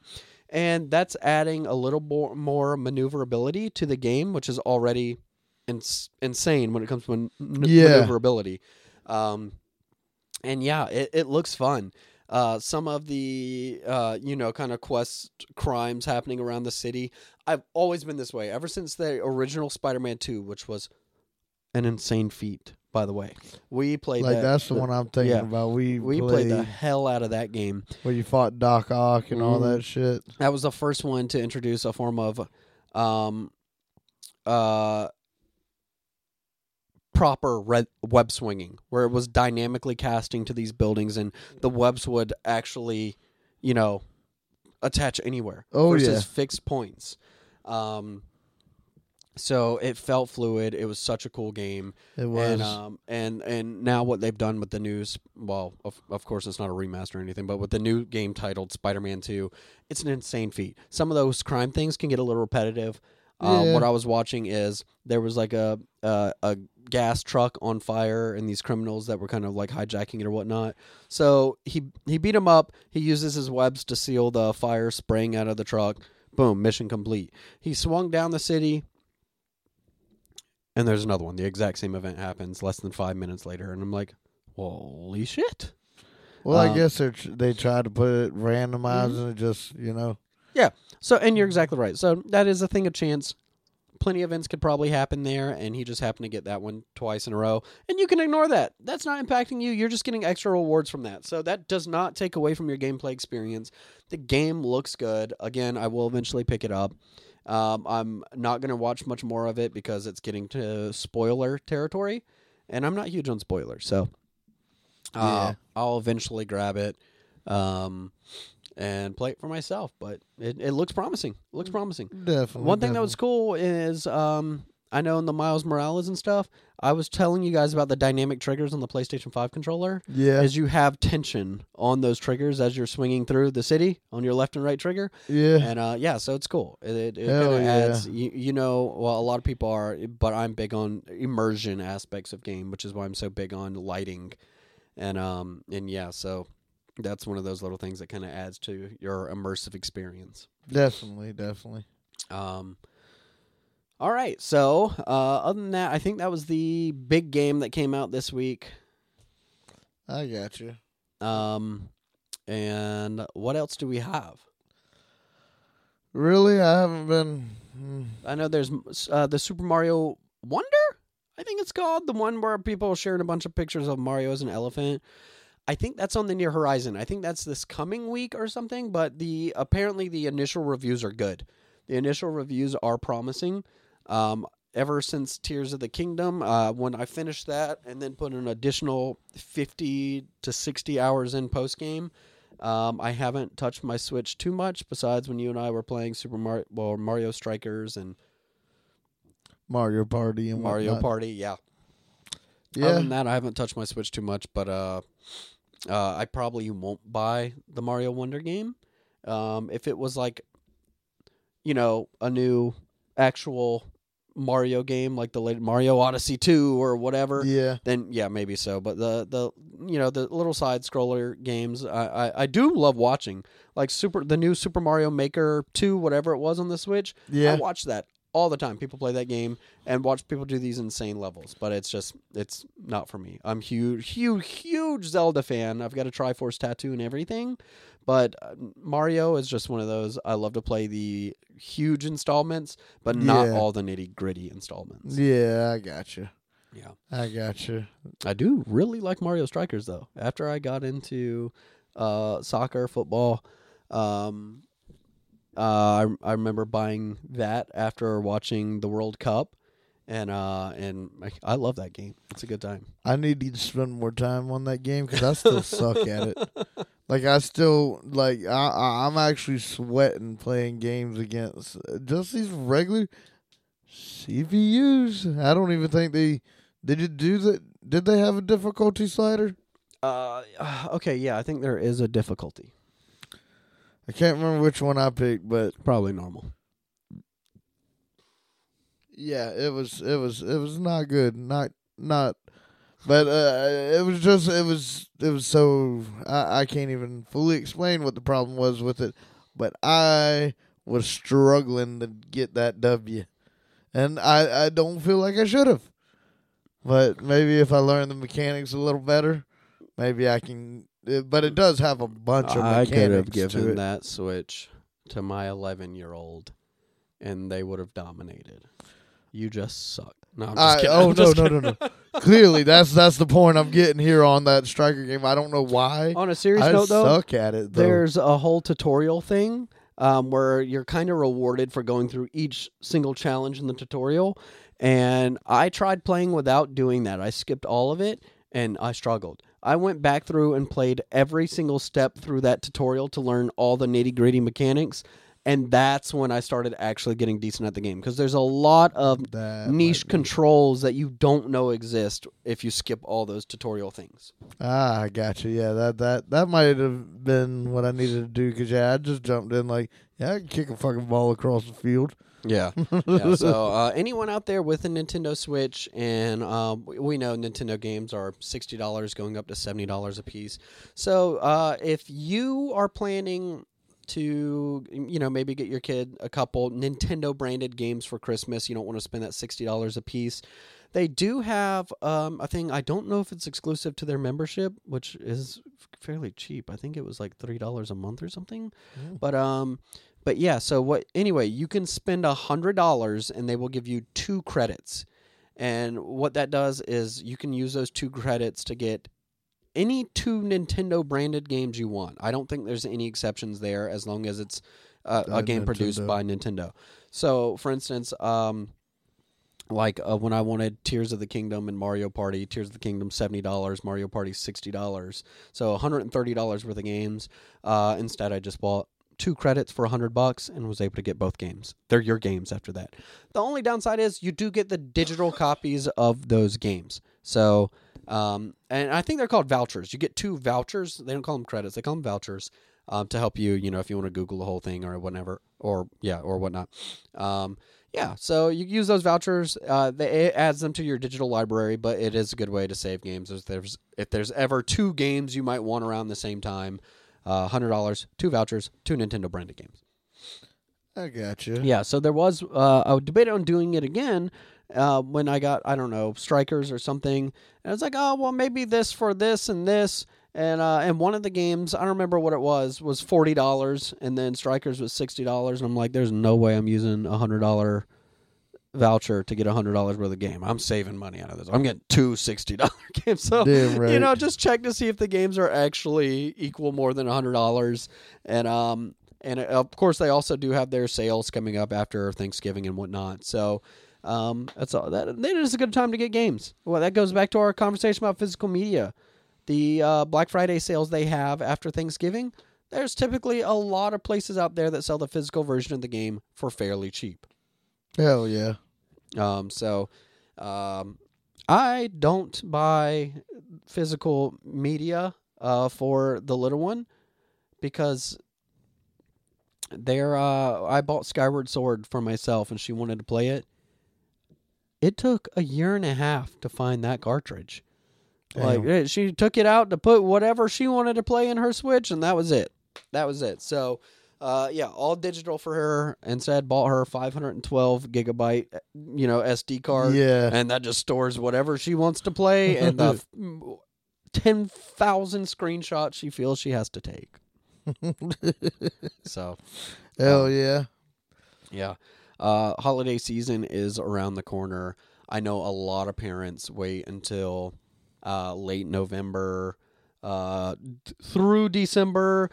And that's adding a little bo- more maneuverability to the game, which is already ins- insane when it comes to man- yeah. maneuverability. Um, and yeah, it, it looks fun. Uh, some of the, uh, you know, kind of quest crimes happening around the city. I've always been this way. Ever since the original Spider-Man two, which was an insane feat, by the way. We played like that. That's the, the one I'm thinking yeah, about. We, we played, played the hell out of that game. Where you fought Doc Ock and mm. all that shit. That was the first one to introduce a form of um, uh, proper red web swinging, where it was dynamically casting to these buildings and the webs would actually, you know, attach anywhere. Oh, versus yeah. Versus fixed points. Um So it felt fluid. It was such a cool game. It was. And um, and, and now what they've done with the news, well, of, of course it's not a remaster or anything, but with the new game titled Spider-Man two, it's an insane feat. Some of those crime things can get a little repetitive. Yeah. Um, what I was watching is there was like a, a a gas truck on fire and these criminals that were kind of like hijacking it or whatnot. So he, he beat them up. He uses his webs to seal the fire spraying out of the truck. Boom, mission complete. He swung down the city. And there's another one. The exact same event happens less than five minutes later. And I'm like, holy shit. Well, um, I guess they tr- they tried to put it randomized mm-hmm. and it just, you know. Yeah. So, and you're exactly right. So that is a thing of chance. Plenty of events could probably happen there. And he just happened to get that one twice in a row. And you can ignore that. That's not impacting you. You're just getting extra rewards from that. So that does not take away from your gameplay experience. The game looks good. Again, I will eventually pick it up. Um, I'm not going to watch much more of it because it's getting to spoiler territory, and I'm not huge on spoilers, so uh, yeah. I'll eventually grab it um, and play it for myself, but it, it looks promising. It looks promising. Definitely. One thing definitely. that was cool is um, I know in the Miles Morales and stuff, I was telling you guys about the dynamic triggers on the PlayStation five controller. Yeah. As you have tension on those triggers as you're swinging through the city on your left and right trigger. Yeah. And uh, yeah, so it's cool. It, it, it kind of yeah. adds, you, you know, well, a lot of people are, but I'm big on immersion aspects of game, which is why I'm so big on lighting. And um and yeah, so that's one of those little things that kind of adds to your immersive experience. Definitely, definitely. Um. All right, so uh, other than that, I think that was the big game that came out this week. I got you. Um, and what else do we have? Really, I haven't been. Hmm. I know there's uh, the Super Mario Wonder. I think it's called the one where people are sharing a bunch of pictures of Mario as an elephant. I think that's on the near horizon. I think that's this coming week or something. But the apparently the initial reviews are good. The initial reviews are promising. Um, ever since Tears of the Kingdom, uh, when I finished that and then put an additional fifty to sixty hours in post-game, um, I haven't touched my Switch too much, besides when you and I were playing Super Mario, well, Mario Strikers and... Mario Party and Mario whatnot. Party, yeah. yeah. Other than that, I haven't touched my Switch too much, but uh, uh, I probably won't buy the Mario Wonder game. Um, if it was like... you know, a new actual Mario game, like the late Mario Odyssey two or whatever, yeah, then yeah, maybe so. But the the you know the little side scroller games, I, I I do love watching, like super the new Super Mario Maker two, whatever it was on the Switch. Yeah, I watch that all the time. People play that game and watch people do these insane levels, but it's just it's not for me. I'm huge, huge, huge Zelda fan. I've got a Triforce tattoo and everything, but Mario is just one of those. I love to play the huge installments, but not yeah. all the nitty gritty installments. Yeah, I gotcha. Yeah, I gotcha. I do really like Mario Strikers though. After I got into uh, soccer, football, um, Uh, I I remember buying that after watching the World Cup, and uh and I, I love that game. It's a good time. I need to spend more time on that game because I still suck at it. Like I still like I I'm actually sweating playing games against just these regular C P Us. I don't even think they did you do that. Did they have a difficulty slider? Uh, okay, yeah, I think there is a difficulty. I can't remember which one I picked, but probably normal. Yeah, it was it was it was not good, not not, but uh, it was just it was it was so I, I can't even fully explain what the problem was with it, but I was struggling to get that W, and I I don't feel like I should have, but maybe if I learn the mechanics a little better, maybe I can. But it does have a bunch of mechanics. I could have given that Switch to my eleven-year-old, and they would have dominated. You just suck. No, I'm just I, kidding. Oh, I'm no, just no, kidding. no, no, no. Clearly, that's that's the point I'm getting here on that Striker game. I don't know why. On a serious I note, though, I suck at it, though. There's a whole tutorial thing um, where you're kind of rewarded for going through each single challenge in the tutorial, and I tried playing without doing that. I skipped all of it, and I struggled. I went back through and played every single step through that tutorial to learn all the nitty-gritty mechanics, and that's when I started actually getting decent at the game, because there's a lot of that niche controls that you don't know exist if you skip all those tutorial things. Ah, I gotcha. Yeah, that that, that might have been what I needed to do, because, yeah, I just jumped in like, yeah, I can kick a fucking ball across the field. Yeah. yeah. So uh, anyone out there with a Nintendo Switch, and um, we know Nintendo games are sixty dollars going up to seventy dollars a piece. So uh, if you are planning to, you know, maybe get your kid a couple Nintendo branded games for Christmas, you don't want to spend that sixty dollars a piece. They do have um, a thing. I don't know if it's exclusive to their membership, which is fairly cheap. I think it was like three dollars a month or something. Mm. But um. But yeah, so what? Anyway, you can spend one hundred dollars and they will give you two credits. And what that does is you can use those two credits to get any two Nintendo-branded games you want. I don't think there's any exceptions there as long as it's uh, a game Nintendo. produced by Nintendo. So, for instance, um, like uh, when I wanted Tears of the Kingdom and Mario Party, Tears of the Kingdom seventy dollars, Mario Party sixty dollars. So one hundred thirty dollars worth of games. Uh, instead, I just bought two credits for a hundred bucks and was able to get both games. They're your games after that. The only downside is you do get the digital copies of those games. So, um, and I think they're called vouchers. You get two vouchers. They don't call them credits. They call them vouchers um, to help you, you know, if you want to Google the whole thing or whatever, or yeah, or whatnot. Um, yeah. So you use those vouchers. Uh, they, it adds them to your digital library, but it is a good way to save games. If there's, if there's ever two games you might want around the same time, Uh, one hundred dollars, two vouchers, two Nintendo-branded games. I gotcha. Yeah, so there was, uh, I debated on doing it again uh, when I got, I don't know, Strikers or something. And I was like, oh, well, maybe this for this and this. And uh, and one of the games, I don't remember what it was, was forty dollars, and then Strikers was sixty dollars. And I'm like, there's no way I'm using a one hundred dollars voucher to get a hundred dollars worth of game. I'm saving money out of this. I'm getting two sixty dollar games. So right. you know, just check to see if the games are actually equal more than a hundred dollars. And um, and of course they also do have their sales coming up after Thanksgiving and whatnot. So um, that's all. That that is a good time to get games. Well, that goes back to our conversation about physical media. The uh, Black Friday sales they have after Thanksgiving. There's typically a lot of places out there that sell the physical version of the game for fairly cheap. Hell yeah. Um, so, um, I don't buy physical media, uh, for the little one because they're, uh, I bought Skyward Sword for myself and she wanted to play it. It took a year and a half to find that cartridge. Damn. Like, she took it out to put whatever she wanted to play in her Switch, and that was it. That was it. So, uh, yeah, all digital for her. Instead, bought her five hundred twelve gigabyte, you know, S D card. Yeah. And that just stores whatever she wants to play and the ten thousand screenshots she feels she has to take. So. Hell um, yeah. Yeah. Uh, holiday season is around the corner. I know a lot of parents wait until uh, late November uh, d- through December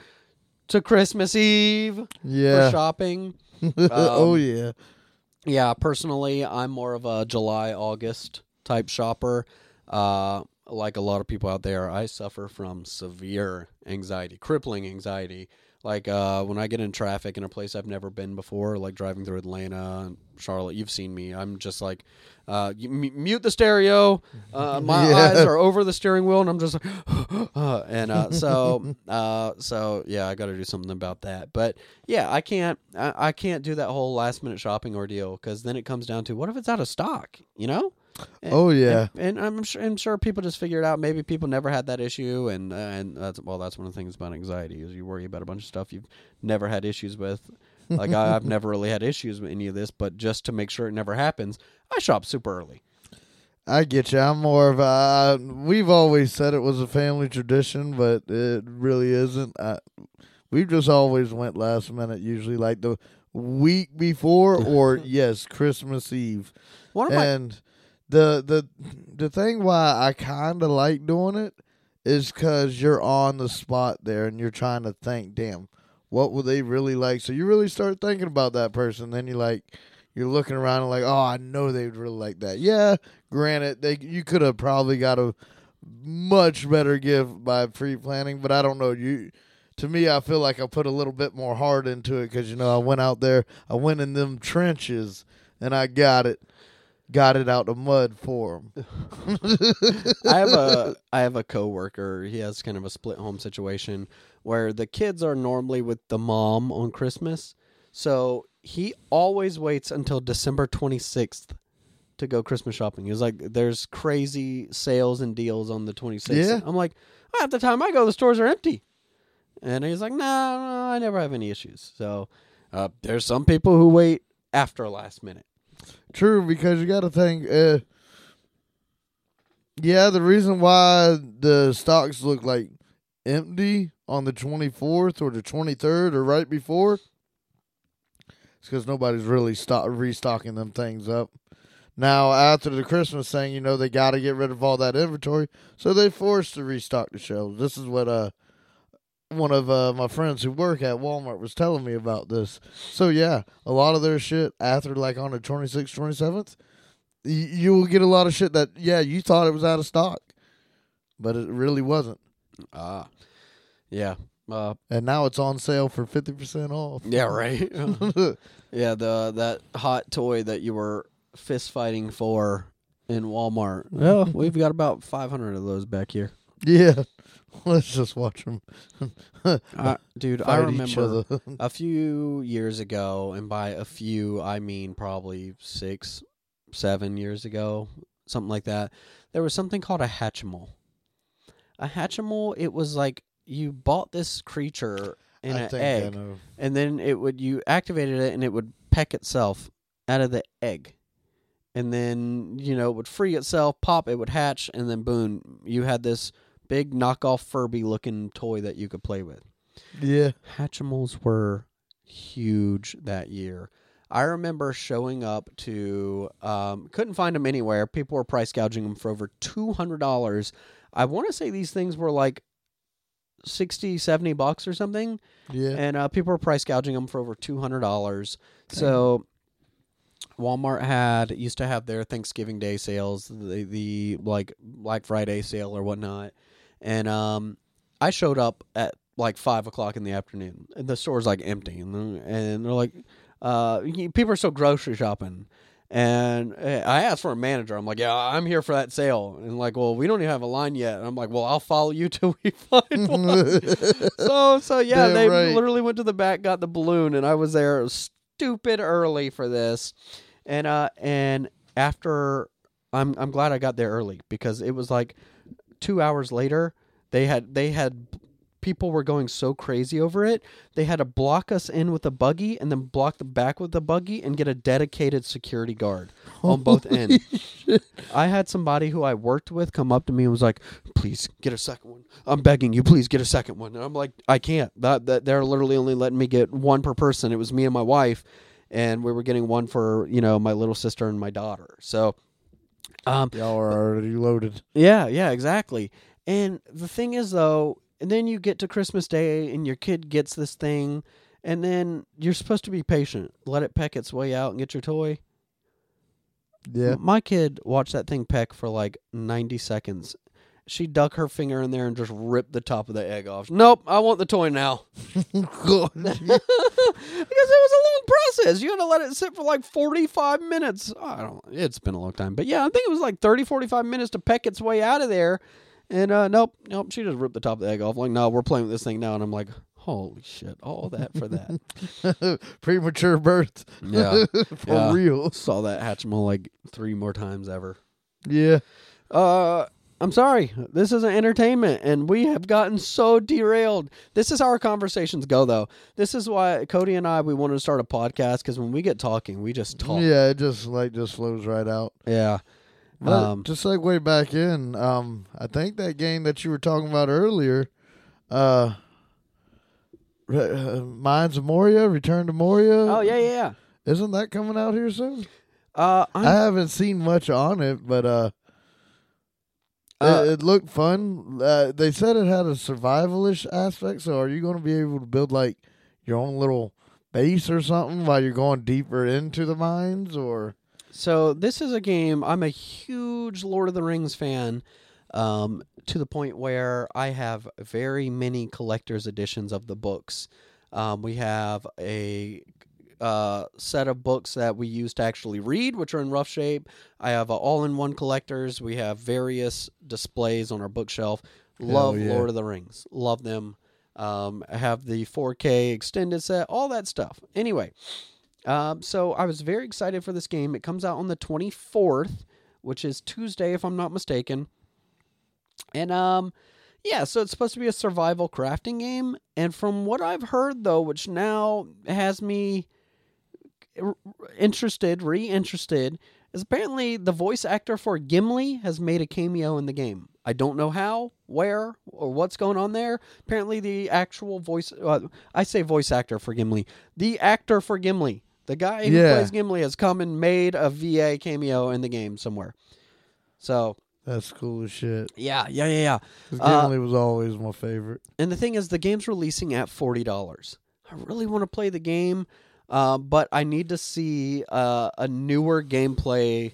to Christmas Eve yeah. for shopping. um, oh, yeah. Yeah, personally, I'm more of a July, August type shopper. Uh, like a lot of people out there, I suffer from severe anxiety, crippling anxiety. Like, uh, when I get in traffic in a place I've never been before, like driving through Atlanta and Charlotte, you've seen me. I'm just like, uh, you m- mute the stereo. Uh, my yeah. eyes are over the steering wheel, and I'm just like, uh, and uh, so, uh, so yeah, I got to do something about that. But yeah, I can't, I, I can't do that whole last minute shopping ordeal, because then it comes down to what if it's out of stock, you know? And, oh yeah, and, and I'm sure I'm sure people just figure it out. Maybe people never had that issue, and uh, and that's well, that's one of the things about anxiety is you worry about a bunch of stuff you've never had issues with. Like I, I've never really had issues with any of this, but just to make sure it never happens, I shop super early. I get you. I'm more of a. Uh, we've always said it was a family tradition, but it really isn't. I, we've just always went last minute, usually like the week before, or yes, Christmas Eve. One of and. My- The the the thing why I kind of like doing it is because you're on the spot there and you're trying to think, damn, what would they really like? So you really start thinking about that person. Then you like you're looking around and like, oh, I know they'd really like that. Yeah, granted, they you could have probably got a much better gift by pre-planning, but I don't know you. To me, I feel like I put a little bit more heart into it because you know I went out there, I went in them trenches, and I got it. Got it out of mud for him. I have a I have a coworker. He has kind of a split home situation where the kids are normally with the mom on Christmas. So he always waits until December twenty-sixth to go Christmas shopping. He was like, there's crazy sales and deals on the twenty-sixth. Yeah. I'm like, at the time I go, the stores are empty. And he's like, no, no, I never have any issues. So uh, there's some people who wait after last minute. True, because you got to think, uh, yeah, the reason why the stocks look like empty on the twenty-fourth or the twenty-third or right before, it's because nobody's really stock- restocking them things up. Now, after the Christmas thing, you know, they got to get rid of all that inventory, so they forced to restock the shelves. This is what uh, one of uh, my friends who work at Walmart was telling me about this. So yeah, a lot of their shit after like on the twenty-sixth, twenty-seventh, y- you will get a lot of shit that, yeah, you thought it was out of stock, but it really wasn't. Ah, uh, yeah. Uh, and now it's on sale for fifty percent off. Yeah, right. Yeah, the that hot toy that you were fist fighting for in Walmart. Well, we've got about five hundred of those back here. Yeah. Let's just watch them. uh, dude, I remember a few years ago, and by a few, I mean probably six, seven years ago, something like that. There was something called a Hatchimal. A Hatchimal, it was like you bought this creature in I an egg, and then it would you activated it, and it would peck itself out of the egg. And then, you know, it would free itself, pop, it would hatch, and then boom, you had this big knockoff Furby-looking toy that you could play with. Yeah. Hatchimals were huge that year. I remember showing up to... Um, couldn't find them anywhere. People were price gouging them for over two hundred dollars. I want to say these things were like sixty, seventy bucks or something. Yeah. And uh, people were price gouging them for over two hundred dollars. Okay. So... Walmart had used to have their Thanksgiving Day sales, the, the like Black Friday sale or whatnot, and um, I showed up at like five o'clock in the afternoon. And the store's like empty, and and they're like, uh, people are still grocery shopping. And I asked for a manager. I'm like, yeah, I'm here for that sale. And like, well, we don't even have a line yet. And I'm like, well, I'll follow you till we find one. so so yeah, Damn they right. literally went to the back, got the balloon, and I was there. It was stupid early for this. And uh and after I'm I'm glad I got there early, because it was like two hours later they had they had people were going so crazy over it. They had to block us in with a buggy and then block the back with the buggy and get a dedicated security guard Holy on both ends. Shit. I had somebody who I worked with come up to me and was like, "Please get a second one. I'm begging you, please get a second one." And I'm like, "I can't. That, that they're literally only letting me get one per person." It was me and my wife, and we were getting one for, you know, my little sister and my daughter. So, um, y'all are already loaded. Yeah, yeah, exactly. And the thing is, though. And then you get to Christmas Day and your kid gets this thing, and then you're supposed to be patient. Let it peck its way out and get your toy. Yeah. My kid watched that thing peck for like ninety seconds. She dug her finger in there and just ripped the top of the egg off. Nope, I want the toy now. God. Because it was a long process. You had to let it sit for like forty-five minutes. I don't know. It's been a long time. But yeah, I think it was like thirty, forty-five minutes to peck its way out of there. And uh, nope, nope, she just ripped the top of the egg off. Like, no, we're playing with this thing now. And I'm like, holy shit, all that for that. Premature birth. Yeah. For yeah. real. Saw that Hatchimal like three more times ever. Yeah. Uh, I'm sorry. This is an entertainment, and we have gotten so derailed. This is how our conversations go, though. This is why Cody and I, we wanted to start a podcast, because when we get talking, we just talk. Yeah, it just, like, just flows right out. Yeah. Um, to segue back in, um, I think that game that you were talking about earlier, uh, Mines of Moria, Return to Moria. Oh, yeah, yeah, yeah. Isn't that coming out here soon? Uh, I haven't seen much on it, but uh, uh, it, it looked fun. Uh, they said it had a survivalish aspect, so are you going to be able to build, like, your own little base or something while you're going deeper into the mines, or... So this is a game, I'm a huge Lord of the Rings fan, um, to the point where I have very many collector's editions of the books. Um, we have a uh, set of books that we use to actually read, which are in rough shape. I have a all-in-one collectors. We have various displays on our bookshelf. Love yeah. Lord of the Rings. Love them. Um, I have the four K extended set, all that stuff. Anyway. Um, so I was very excited for this game. It comes out on the twenty-fourth, which is Tuesday, if I'm not mistaken. And, um, yeah, so it's supposed to be a survival crafting game. And from what I've heard, though, which now has me interested, re-interested, is apparently the voice actor for Gimli has made a cameo in the game. I don't know how, where, or what's going on there. Apparently the actual voice, uh, I say voice actor for Gimli, the actor for Gimli. The guy who yeah. plays Gimli has come and made a V A cameo in the game somewhere. So that's cool as shit. Yeah, yeah, yeah, yeah. 'Cause Gimli uh, was always my favorite. And the thing is, the game's releasing at forty dollars. I really want to play the game, uh, but I need to see uh, a newer gameplay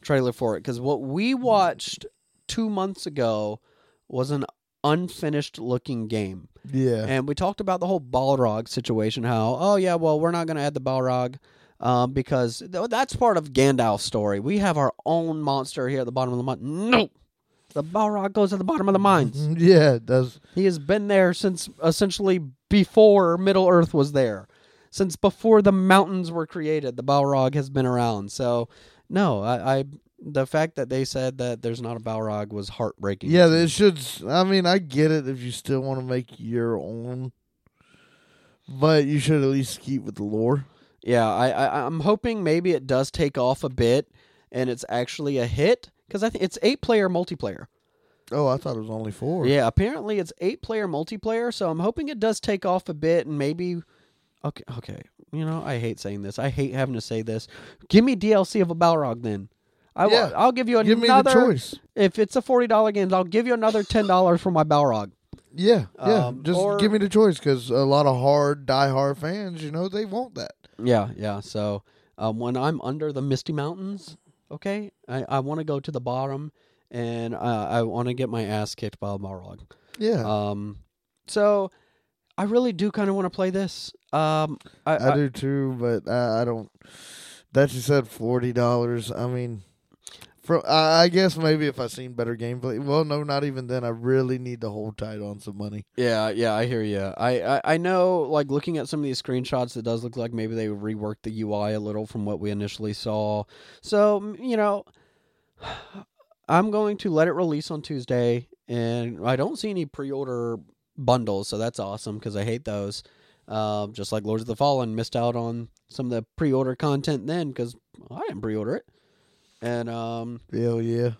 trailer for it. Because what we watched two months ago was an unfinished-looking game. Yeah. And we talked about the whole Balrog situation, how, oh, yeah, well, we're not going to add the Balrog um, because th- that's part of Gandalf's story. We have our own monster here at the bottom of the mine. No! The Balrog goes at the bottom of the mines. Yeah, it does. He has been there since essentially before Middle Earth was there. Since before the mountains were created, the Balrog has been around. So, no, I... I The fact that they said that there's not a Balrog was heartbreaking. Yeah, it should... I mean, I get it if you still want to make your own. But you should at least keep with the lore. Yeah, I, I, I'm hoping maybe it does take off a bit and it's actually a hit. Because I think it's eight-player multiplayer. Oh, I thought it was only four. Yeah, apparently it's eight-player multiplayer. So I'm hoping it does take off a bit and maybe... Okay, okay. You know, I hate saying this. I hate having to say this. Give me D L C of a Balrog then. I yeah. will, I'll give you another. Give me the choice. If it's a forty dollars game, I'll give you another ten dollars for my Balrog. Yeah, yeah. Um, Just or, give me the choice, because a lot of hard, die-hard fans, you know, they want that. Yeah, yeah. So um, when I'm under the Misty Mountains, okay, I, I want to go to the bottom, and uh, I want to get my ass kicked by a Balrog. Yeah. Um. So I really do kind of want to play this. Um. I, I, I do too, but I, I don't. That you said forty dollars. I mean. From uh, I guess maybe if I seen better gameplay. Well, no, not even then. I really need to hold tight on some money. Yeah, yeah, I hear you. I, I, I know, like, looking at some of these screenshots, it does look like maybe they reworked the U I a little from what we initially saw. So, you know, I'm going to let it release on Tuesday, and I don't see any pre-order bundles, so that's awesome because I hate those. Uh, just like Lords of the Fallen, missed out on some of the pre-order content then because I didn't pre-order it. And um Hell yeah.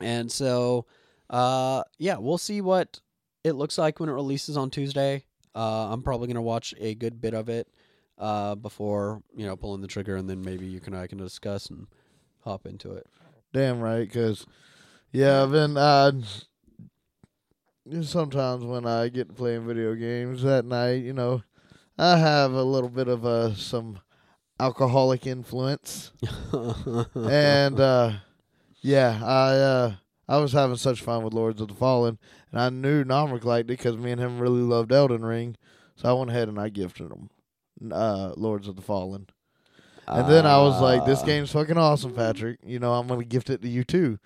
And so uh yeah, we'll see what it looks like when it releases on Tuesday. Uh I'm probably gonna watch a good bit of it uh before, you know, pulling the trigger, and then maybe you and I can discuss and hop into it. Damn right, because yeah, I've been uh sometimes when I get playing video games at night, you know, I have a little bit of uh some alcoholic influence. And uh yeah I uh I was having such fun with Lords of the Fallen, and I knew Nomric liked it because me and him really loved Elden Ring, so I went ahead and I gifted him uh Lords of the Fallen. And uh, then I was like, this game's fucking awesome, Patrick, you know, I'm gonna gift it to you too.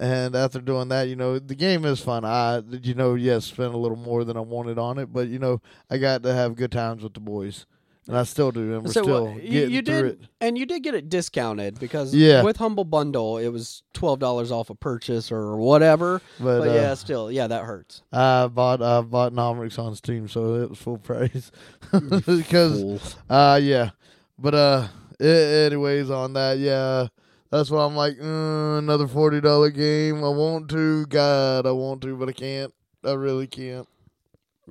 And after doing that, you know, the game is fun. I you know yes spent a little more than I wanted on it, but you know, I got to have good times with the boys. And I still do, and we're so, still getting you, you through did, it. And you did get it discounted, because yeah. with Humble Bundle, it was twelve dollars off a purchase or whatever. But, but uh, yeah, still, yeah, that hurts. I bought I bought Nomrix on Steam, so it was full price. Because, uh, yeah. But uh, anyways, on that, yeah, that's why I'm like, mm, another forty dollars game. I want to, God, I want to, but I can't. I really can't.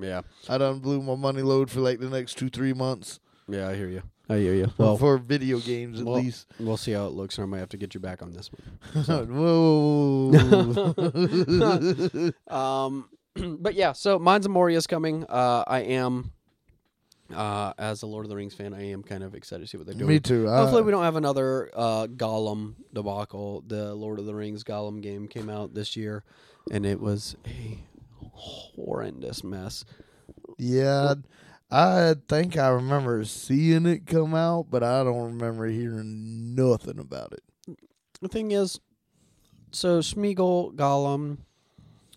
Yeah, I done blew my money load for like the next two, three months. Yeah, I hear you. I hear you. Well, for video games at well, least. We'll see how it looks, or I might have to get you back on this one. So. Whoa. um, but yeah, so Mines of Moria is coming. Uh, I am, uh, as a Lord of the Rings fan, I am kind of excited to see what they're doing. Me too. Hopefully, I... we don't have another uh, Gollum debacle. The Lord of the Rings Gollum game came out this year, and it was a horrendous mess. Yeah, I think I remember seeing it come out, but I don't remember hearing nothing about it. The thing is, so Smeagol, Gollum,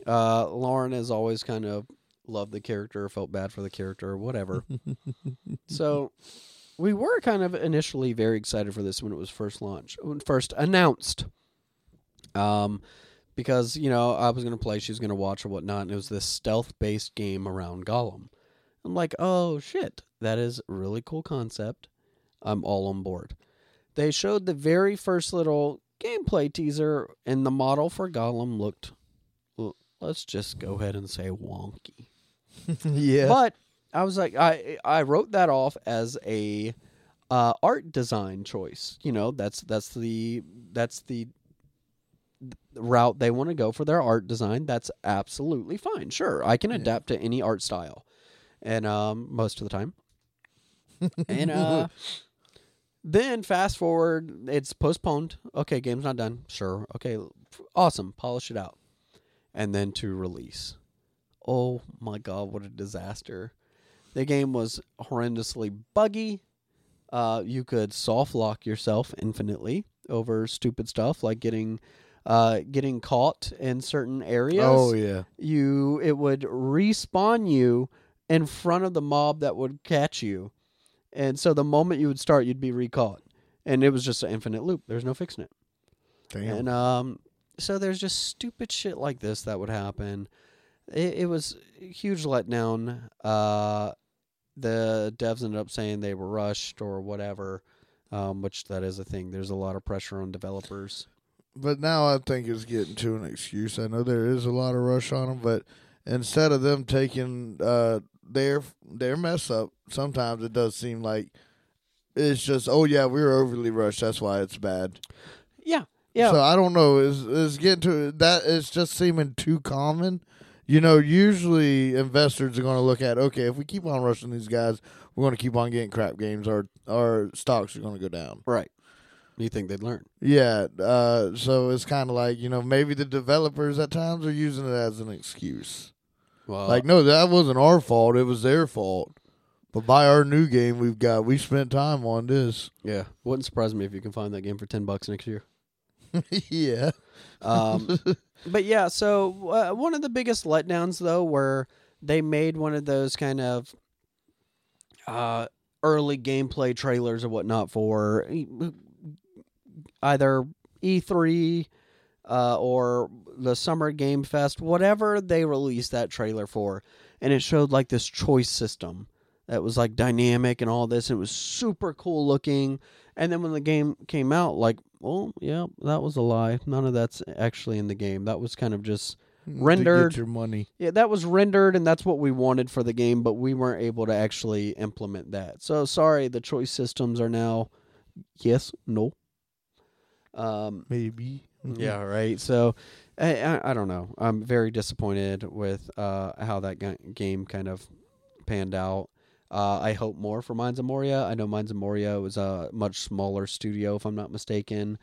uh, Lauren has always kind of loved the character, felt bad for the character, whatever. So we were kind of initially very excited for this when it was first launched, when first announced. Um, Because, you know, I was going to play, she was going to watch or whatnot, and it was this stealth-based game around Gollum. I'm like, oh, shit, that is a really cool concept. I'm all on board. They showed the very first little gameplay teaser, and the model for Gollum looked, well, let's just go ahead and say wonky. Yeah. But I was like, I I wrote that off as a uh, art design choice. You know, that's that's the that's the... route they want to go for their art design. That's absolutely fine. Sure, I can yeah. adapt to any art style, and um most of the time. And uh then fast forward, it's postponed. Okay, game's not done. Sure, okay, awesome, polish it out, and then to release. Oh my god, what a disaster. The game was horrendously buggy. Uh you could soft lock yourself infinitely over stupid stuff like getting Uh, getting caught in certain areas. Oh yeah, you it would respawn you in front of the mob that would catch you, and so the moment you would start, you'd be recaught, and it was just an infinite loop. There's no fixing it. Damn. And um, so there's just stupid shit like this that would happen. It, it was a huge letdown. Uh, the devs ended up saying they were rushed or whatever, um, which that is a thing. There's a lot of pressure on developers. But now I think it's getting to an excuse. I know there is a lot of rush on them, but instead of them taking uh, their their mess up, sometimes it does seem like it's just, oh yeah, we were overly rushed. That's why it's bad. Yeah, yeah. So I don't know. It's, it's getting to that. It's just seeming too common. You know, usually investors are going to look at, okay, if we keep on rushing these guys, we're going to keep on getting crap games. Our our stocks are going to go down. Right. You think they'd learn? Yeah. Uh, so it's kind of like, you know, maybe the developers at times are using it as an excuse. Well, like, no, that wasn't our fault. It was their fault. But by our new game we've got, we spent time on this. Yeah. Wouldn't surprise me if you can find that game for ten bucks next year. Yeah. Um, but yeah, so uh, one of the biggest letdowns, though, were they made one of those kind of uh, early gameplay trailers or whatnot for either E three uh, or the Summer Game Fest, whatever they released that trailer for. And it showed like this choice system that was like dynamic and all this. It was super cool looking. And then when the game came out, like, oh, yeah, that was a lie. None of that's actually in the game. That was kind of just rendered. To get your money. Yeah, that was rendered, and that's what we wanted for the game, but we weren't able to actually implement that. So, sorry, the choice systems are now yes, no. Um, Maybe. Yeah, right. So, I, I, I don't know. I'm very disappointed with uh, how that ga- game kind of panned out. Uh, I hope more for Mines of Moria. I know Mines of Moria was a much smaller studio, if I'm not mistaken.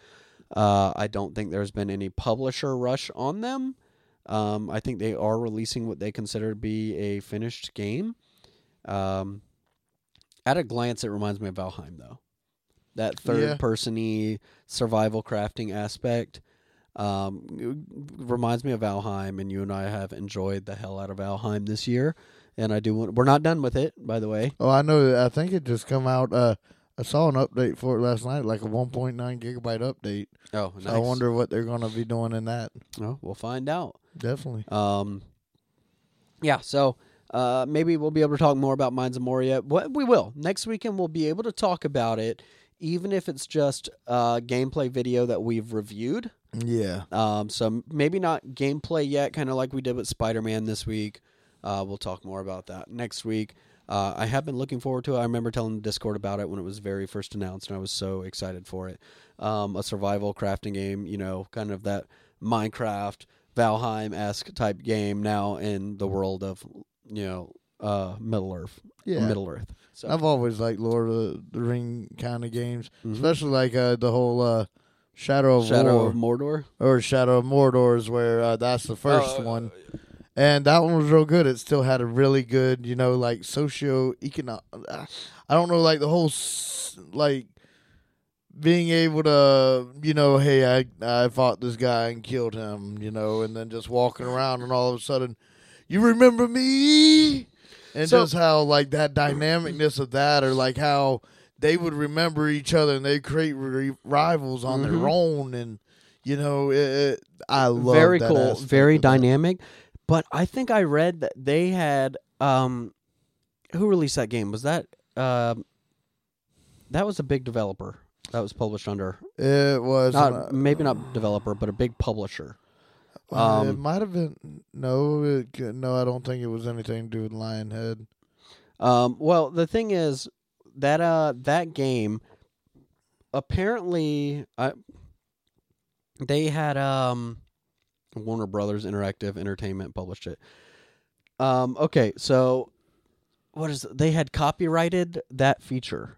Uh, I don't think there's been any publisher rush on them. Um, I think they are releasing what they consider to be a finished game. Um, at a glance, it reminds me of Valheim, though. That third-person-y yeah. survival crafting aspect um, reminds me of Valheim, and you and I have enjoyed the hell out of Valheim this year. And I do want, we're not done with it, by the way. Oh, I know. I think it just come out. Uh, I saw an update for it last night, like a one point nine gigabyte update. Oh, nice. So I wonder what they're going to be doing in that. Oh, we'll find out. Definitely. Um, yeah, so uh, maybe we'll be able to talk more about Mines of Moria. We will. Next weekend, we'll be able to talk about it, even if it's just a gameplay video that we've reviewed. Yeah. Um. So maybe not gameplay yet, kind of like we did with Spider-Man this week. Uh, we'll talk more about that next week. Uh, I have been looking forward to it. I remember telling the Discord about it when it was very first announced, and I was so excited for it. Um, a survival crafting game, you know, kind of that Minecraft, Valheim-esque type game now in the world of, you know, uh, Middle Earth. Yeah. Middle Earth. So. I've always liked Lord of the Rings kind of games, mm-hmm. especially like uh, the whole... Uh, Shadow of Shadow War, of Mordor? Or Shadow of Mordor is where uh, that's the first uh, one. And that one was real good. It still had a really good, you know, like socio-economic. I don't know, like the whole, like being able to, you know, hey, I, I fought this guy and killed him, you know, and then just walking around and all of a sudden, you remember me? And so, just how, like, that dynamicness of that or, like, how they would remember each other and they create re- rivals on mm-hmm. their own. And, you know, it, it, I love very that. Very cool, very dynamic. That. But I think I read that they had, um, who released that game? Was that, uh, that was a big developer that was published under. It was. Not, not, maybe not developer, but a big publisher. Um, it might have been, no, it, no, I don't think it was anything to do with Lionhead. Um, well, the thing is that, uh, that game, apparently, I, they had, um... Warner Brothers Interactive Entertainment published it. Um, okay, so what is it? They had copyrighted that feature.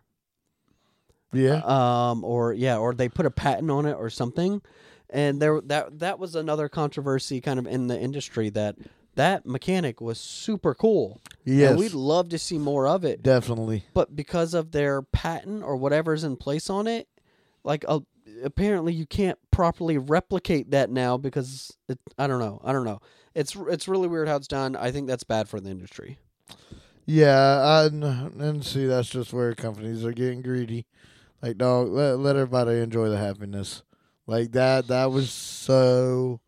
Yeah. Um, or yeah, or they put a patent on it or something. And there that that was another controversy kind of in the industry that that mechanic was super cool. Yes. And we'd love to see more of it. Definitely. But because of their patent or whatever's in place on it, like a apparently you can't properly replicate that now because it, I don't know. I don't know. It's it's really weird how it's done. I think that's bad for the industry. Yeah, and, and see, that's just where companies are getting greedy. Like, dog, let, let everybody enjoy the happiness. Like, that That was so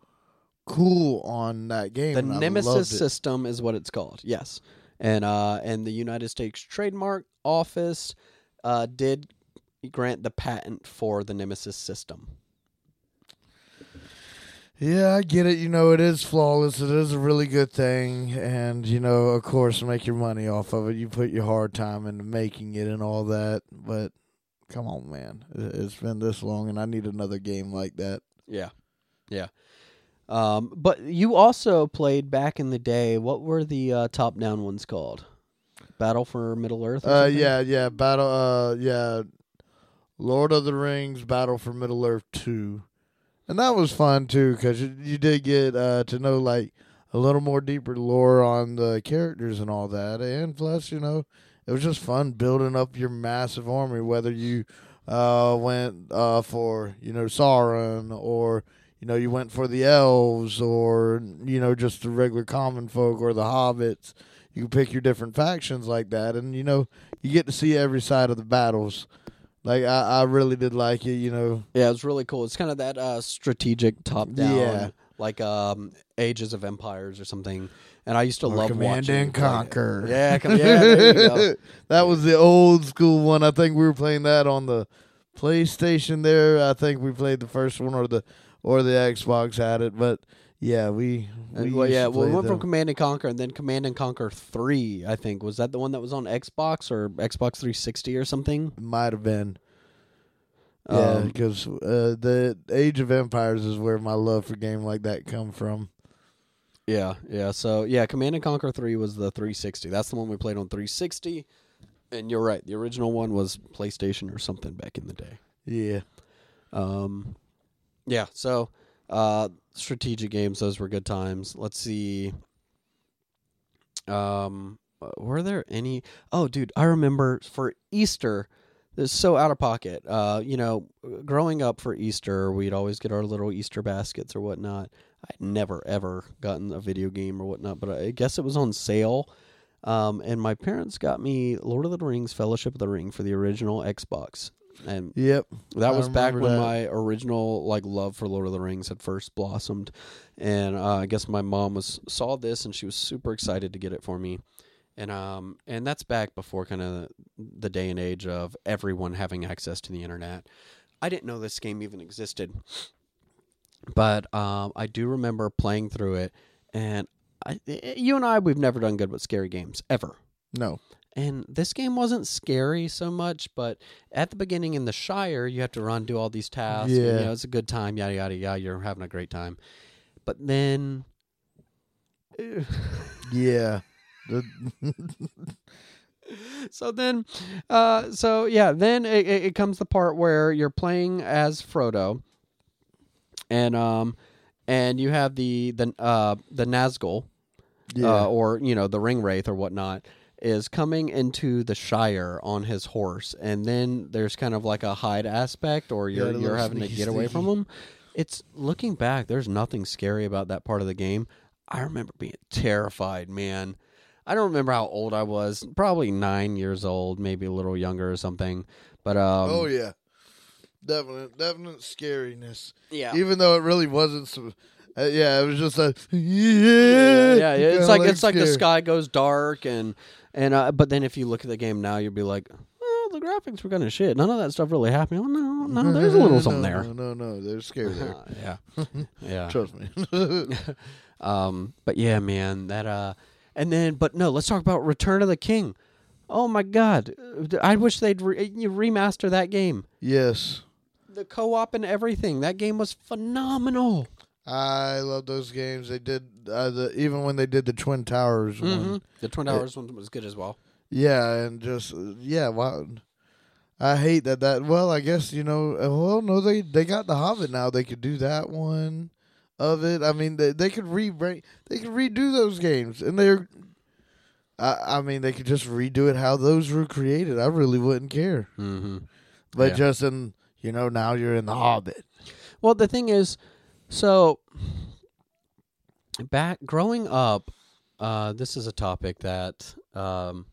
cool on that game. The Nemesis system is what it's called, yes. And, uh, and the United States Trademark Office uh, did... grant the patent for the Nemesis system. Yeah, I get it. You know, it is flawless. It is a really good thing. And, you know, of course, make your money off of it. You put your hard time into making it and all that. But come on, man. It's been this long, and I need another game like that. Yeah. Yeah. Um, but you also played back in the day. What were the uh, top-down ones called? Battle for Middle Earth? Uh, yeah, yeah. Battle, uh, yeah. Lord of the Rings, Battle for Middle Earth two. And that was fun, too, because you, you did get uh, to know, like, a little more deeper lore on the characters and all that. And plus, you know, it was just fun building up your massive army, whether you uh, went uh, for, you know, Sauron, or, you know, you went for the elves, or, you know, just the regular common folk or the hobbits. You pick your different factions like that, and, you know, you get to see every side of the battles. Like, I, I really did like it, you know. Yeah, it's really cool. It's kind of that uh, strategic top-down, yeah. like um, Ages of Empires or something. And I used to or love Command watching. Command and Conquer. Like, yeah, com- yeah, there you go. That was the old school one. I think we were playing that on the PlayStation there. I think we played the first one, or the or the Xbox had it, but... Yeah, we, we and, well, yeah, well, we went them. from Command and Conquer, and then Command and Conquer three, I think. Was that the one that was on Xbox or Xbox three sixty or something? Might have been. Um, yeah, because uh, the Age of Empires is where my love for game like that come from. Yeah, yeah. So, yeah, Command and Conquer three was the three sixty. That's the one we played on three sixty. And you're right, the original one was PlayStation or something back in the day. Yeah. Um. Yeah, so... Uh, strategic games, those were good times. Let's see. Um, were there any? Oh, dude, I remember for Easter, this is so out of pocket. Uh, you know, growing up for Easter, we'd always get our little Easter baskets or whatnot. I'd never, ever gotten a video game or whatnot, but I guess it was on sale. Um, and my parents got me Lord of the Rings, Fellowship of the Ring for the original Xbox. And yep, that I was back when that. my original like love for Lord of the Rings had first blossomed, and uh, I guess my mom was saw this and she was super excited to get it for me, and um and that's back before kind of the day and age of everyone having access to the internet. I didn't know this game even existed, but um I do remember playing through it, and I, you and I we've never done good with scary games ever. No. And this game wasn't scary so much, but at the beginning in the Shire, you have to run, do all these tasks. Yeah. And, you know, it's a good time, yada, yada, yada. You're having a great time. But then... yeah. so then, uh, so yeah, then it, it, it comes the part where you're playing as Frodo. And um, and you have the, the, uh, the Nazgul, yeah. uh, or, you know, the Ringwraith or whatnot, is coming into the Shire on his horse, and then there's kind of like a hide aspect, or you're yeah, you're having to get away from him. It's looking back, there's nothing scary about that part of the game. I remember being terrified, man. I don't remember how old I was, probably nine years old, maybe a little younger or something. But um, oh yeah, definite, definite scariness. Yeah, even though it really wasn't. So- Uh, yeah, it was just a yeah, yeah. yeah. It's like it's scared. Like the sky goes dark, and and uh, but then if you look at the game now, you'd be like, oh, the graphics were kind of shit. None of that stuff really happened. Oh no, no, there's a little no, something no, there. No, no, no, they're scared there. Uh, yeah, yeah. Trust me. um, but yeah, man, that uh, and then but no, let's talk about Return of the King. Oh my God, I wish they'd re- remaster that game. Yes, the co-op and everything. That game was phenomenal. I love those games. They did uh, the even when they did the Twin Towers mm-hmm. one. The Twin Towers it, one was good as well. Yeah, and just uh, yeah, wow. I hate that that. Well, I guess you know. Well, no, they, they got the Hobbit now. They could do that one of it. I mean, they they could re they could redo those games, and they're. I I mean, they could just redo it how those were created. I really wouldn't care. Mm-hmm. But yeah. just in you know now you're in the Hobbit. Well, the thing is. So, back growing up, uh, this is a topic that um,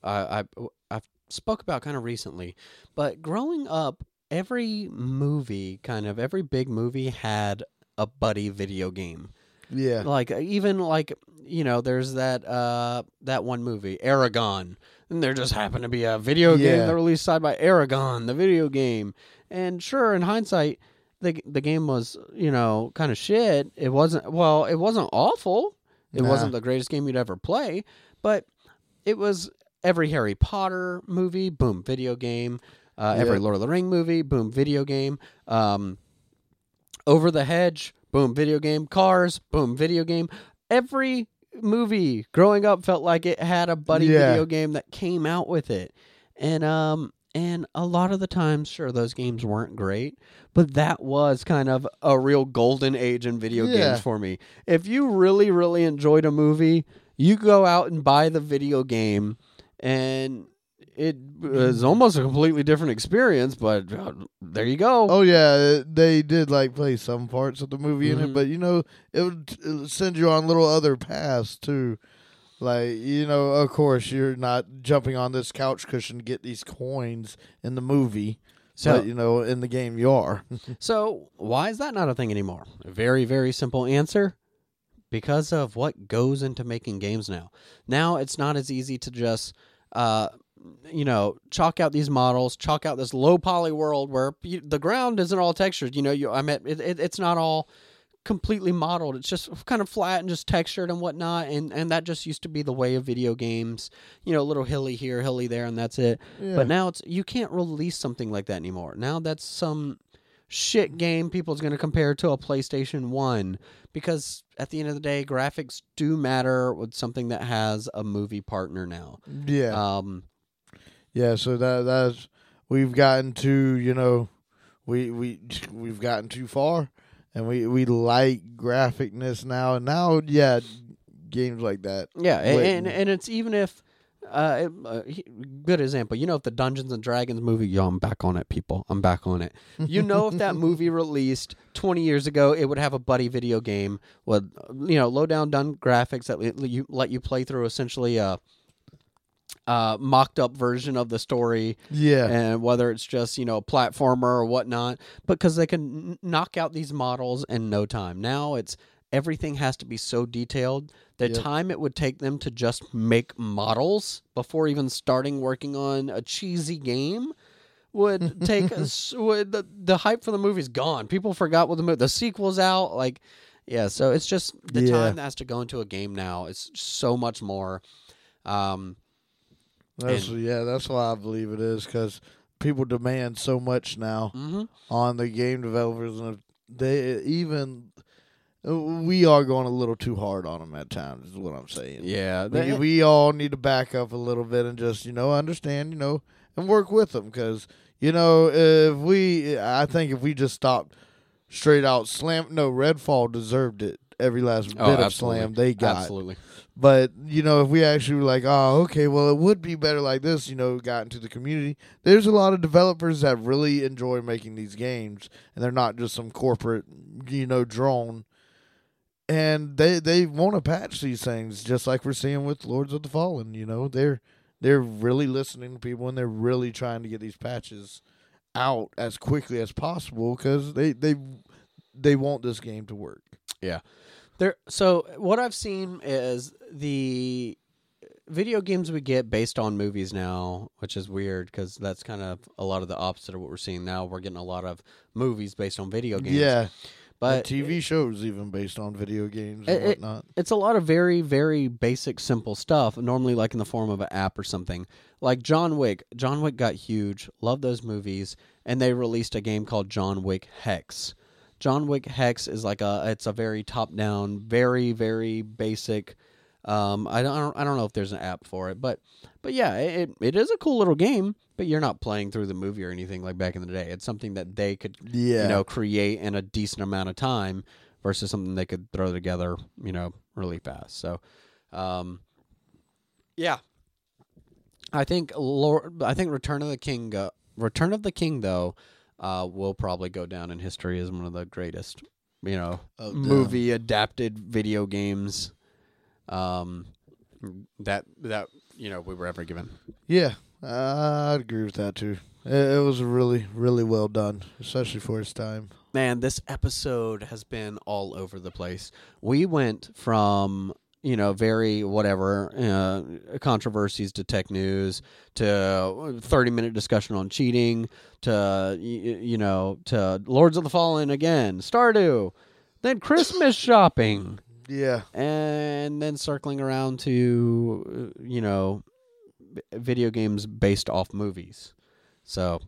I, I I've spoke about kind of recently. But growing up, every movie, kind of every big movie, had a buddy video game. Yeah, like even like you know, there's that uh, that one movie, Aragon, and there just happened to be a video yeah. game that released side by Aragon, the video game. And sure, in hindsight. The the game was, you know, kind of shit. It wasn't, well, it wasn't awful. It nah. wasn't the greatest game you'd ever play, but it was every Harry Potter movie, boom, video game. Uh, yeah. Every Lord of the Ring movie, boom, video game. Um, Over the Hedge, boom, video game. Cars, boom, video game. Every movie growing up felt like it had a buddy yeah. video game that came out with it. And, um... And a lot of the times, sure, those games weren't great, but that was kind of a real golden age in video yeah. games for me. If you really, really enjoyed a movie, you go out and buy the video game, and it was almost a completely different experience, but uh, there you go. Oh, yeah. They did, like, play some parts of the movie mm-hmm. in it, but, you know, it would, it would send you on little other paths, too. Like, you know, of course, you're not jumping on this couch cushion to get these coins in the movie. So, but, you know, in the game you are. So, why is that not a thing anymore? A very, very simple answer. Because of what goes into making games now. Now, it's not as easy to just... Uh, you know, chalk out these models, chalk out this low poly world where you, the ground isn't all textured. You know, you I mean, it, it, it's not all completely modeled. It's just kind of flat and just textured and whatnot. And, and that just used to be the way of video games. You know, a little hilly here, hilly there, and that's it. Yeah. But now it's you can't release something like that anymore. Now that's some shit game people's going to compare to a PlayStation one because at the end of the day, graphics do matter with something that has a movie partner now. Yeah. Um, Yeah, so that that's we've gotten too, you know, we we we've gotten too far, and we, we like graphicness now, and now yeah, games like that. Yeah, and, and and it's even if uh, good example, you know, if the Dungeons and Dragons movie, yo, I'm back on it, people, I'm back on it. You know, if that movie released twenty years ago, it would have a buddy video game with you know low down done graphics that let you let you play through essentially a. Uh, mocked up version of the story, yeah, and whether it's just you know a platformer or whatnot, because they can n- knock out these models in no time. Now it's everything has to be so detailed. The yep. time it would take them to just make models before even starting working on a cheesy game would take us. Would the, the hype for the movie's gone? People forgot what the movie. The sequel's out. Like, yeah. So it's just the yeah. time that has to go into a game now is so much more. Um. That's, yeah, that's why I believe it is, because people demand so much now mm-hmm. on the game developers, and if they even we are going a little too hard on them at times. Is what I'm saying. Yeah, they, we, we all need to back up a little bit and just you know understand you know and work with them, because you know if we I think if we just stopped straight out slam no Redfall deserved it every last oh, bit of absolutely. Slam they got absolutely. But, you know, if we actually were like, oh, okay, well, it would be better like this, you know, got into the community. There's a lot of developers that really enjoy making these games, and they're not just some corporate, you know, drone. And they they want to patch these things, just like we're seeing with Lords of the Fallen, you know. They're, they're really listening to people, and they're really trying to get these patches out as quickly as possible because they, they, they want this game to work. Yeah. There, so what I've seen is the video games we get based on movies now, which is weird because that's kind of a lot of the opposite of what we're seeing now. We're getting a lot of movies based on video games. Yeah, but and T V shows even based on video games and it, whatnot. It, it's a lot of very, very basic, simple stuff, normally like in the form of an app or something. Like John Wick. John Wick got huge. Love those movies. And they released a game called John Wick Hex. John Wick Hex is like a it's a very top down, very very basic. Um, I don't I don't know if there's an app for it, but but yeah, it it is a cool little game. But you're not playing through the movie or anything like back in the day. It's something that they could yeah. you know create in a decent amount of time versus something they could throw together you know really fast. So, um, yeah, I think Lord, I think Return of the King, uh, Return of the King though. Uh, will probably go down in history as one of the greatest, you know, oh, movie adapted video games um, that that you know we were ever given. Yeah, uh, I'd agree with that too. It, it was really, really well done, especially for its time. Man, this episode has been all over the place. We went from you know very whatever uh, controversies to tech news to thirty minute discussion on cheating. To, you know, to Lords of the Fallen again, Stardew, then Christmas shopping. Yeah. And then circling around to, you know, video games based off movies. So,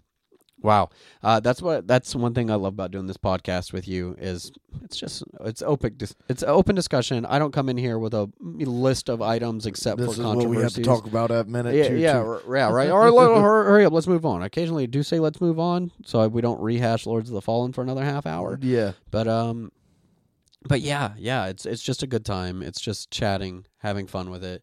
wow. Uh, that's what, that's one thing I love about doing this podcast with you is it's just, it's open, it's open discussion. I don't come in here with a list of items except this for controversies. This is what we have to talk about at minute yeah, two. Yeah, r- yeah, right. All right, hurry, hurry up. Let's move on. I occasionally do say let's move on so we don't rehash Lords of the Fallen for another half hour. Yeah. But, um, but yeah, yeah, it's, it's just a good time. It's just chatting, having fun with it.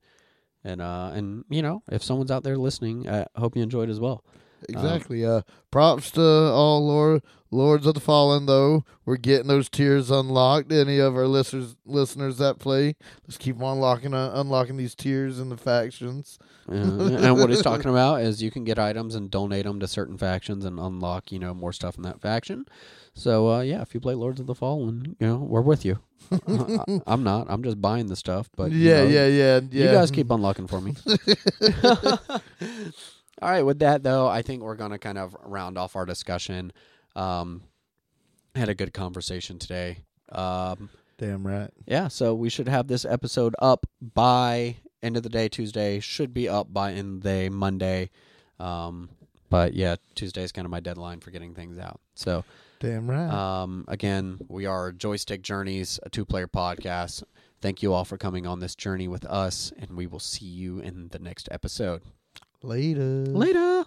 And uh, and you know, if someone's out there listening, I hope you enjoyed as well. Exactly. Um, uh, props to all Lord, Lords of the Fallen, though. We're getting those tiers unlocked. Any of our listeners listeners that play, let's keep unlocking uh, unlocking these tiers and the factions. Uh, and what he's talking about is you can get items and donate them to certain factions and unlock, you know, more stuff in that faction. So uh, yeah, if you play Lords of the Fallen, you know, we're with you. I, I'm not. I'm just buying the stuff. But yeah, you know, yeah, yeah, yeah. You guys keep unlocking for me. All right, with that, though, I think we're going to kind of round off our discussion. Um, had a good conversation today. Um, Damn right. Yeah, so we should have this episode up by end of the day Tuesday. Should be up by end of the day Monday. Um, but, yeah, Tuesday is kind of my deadline for getting things out. So, Damn right. Um, again, we are Joystick Journeys, a two-player podcast. Thank you all for coming on this journey with us, and we will see you in the next episode. Later. Later.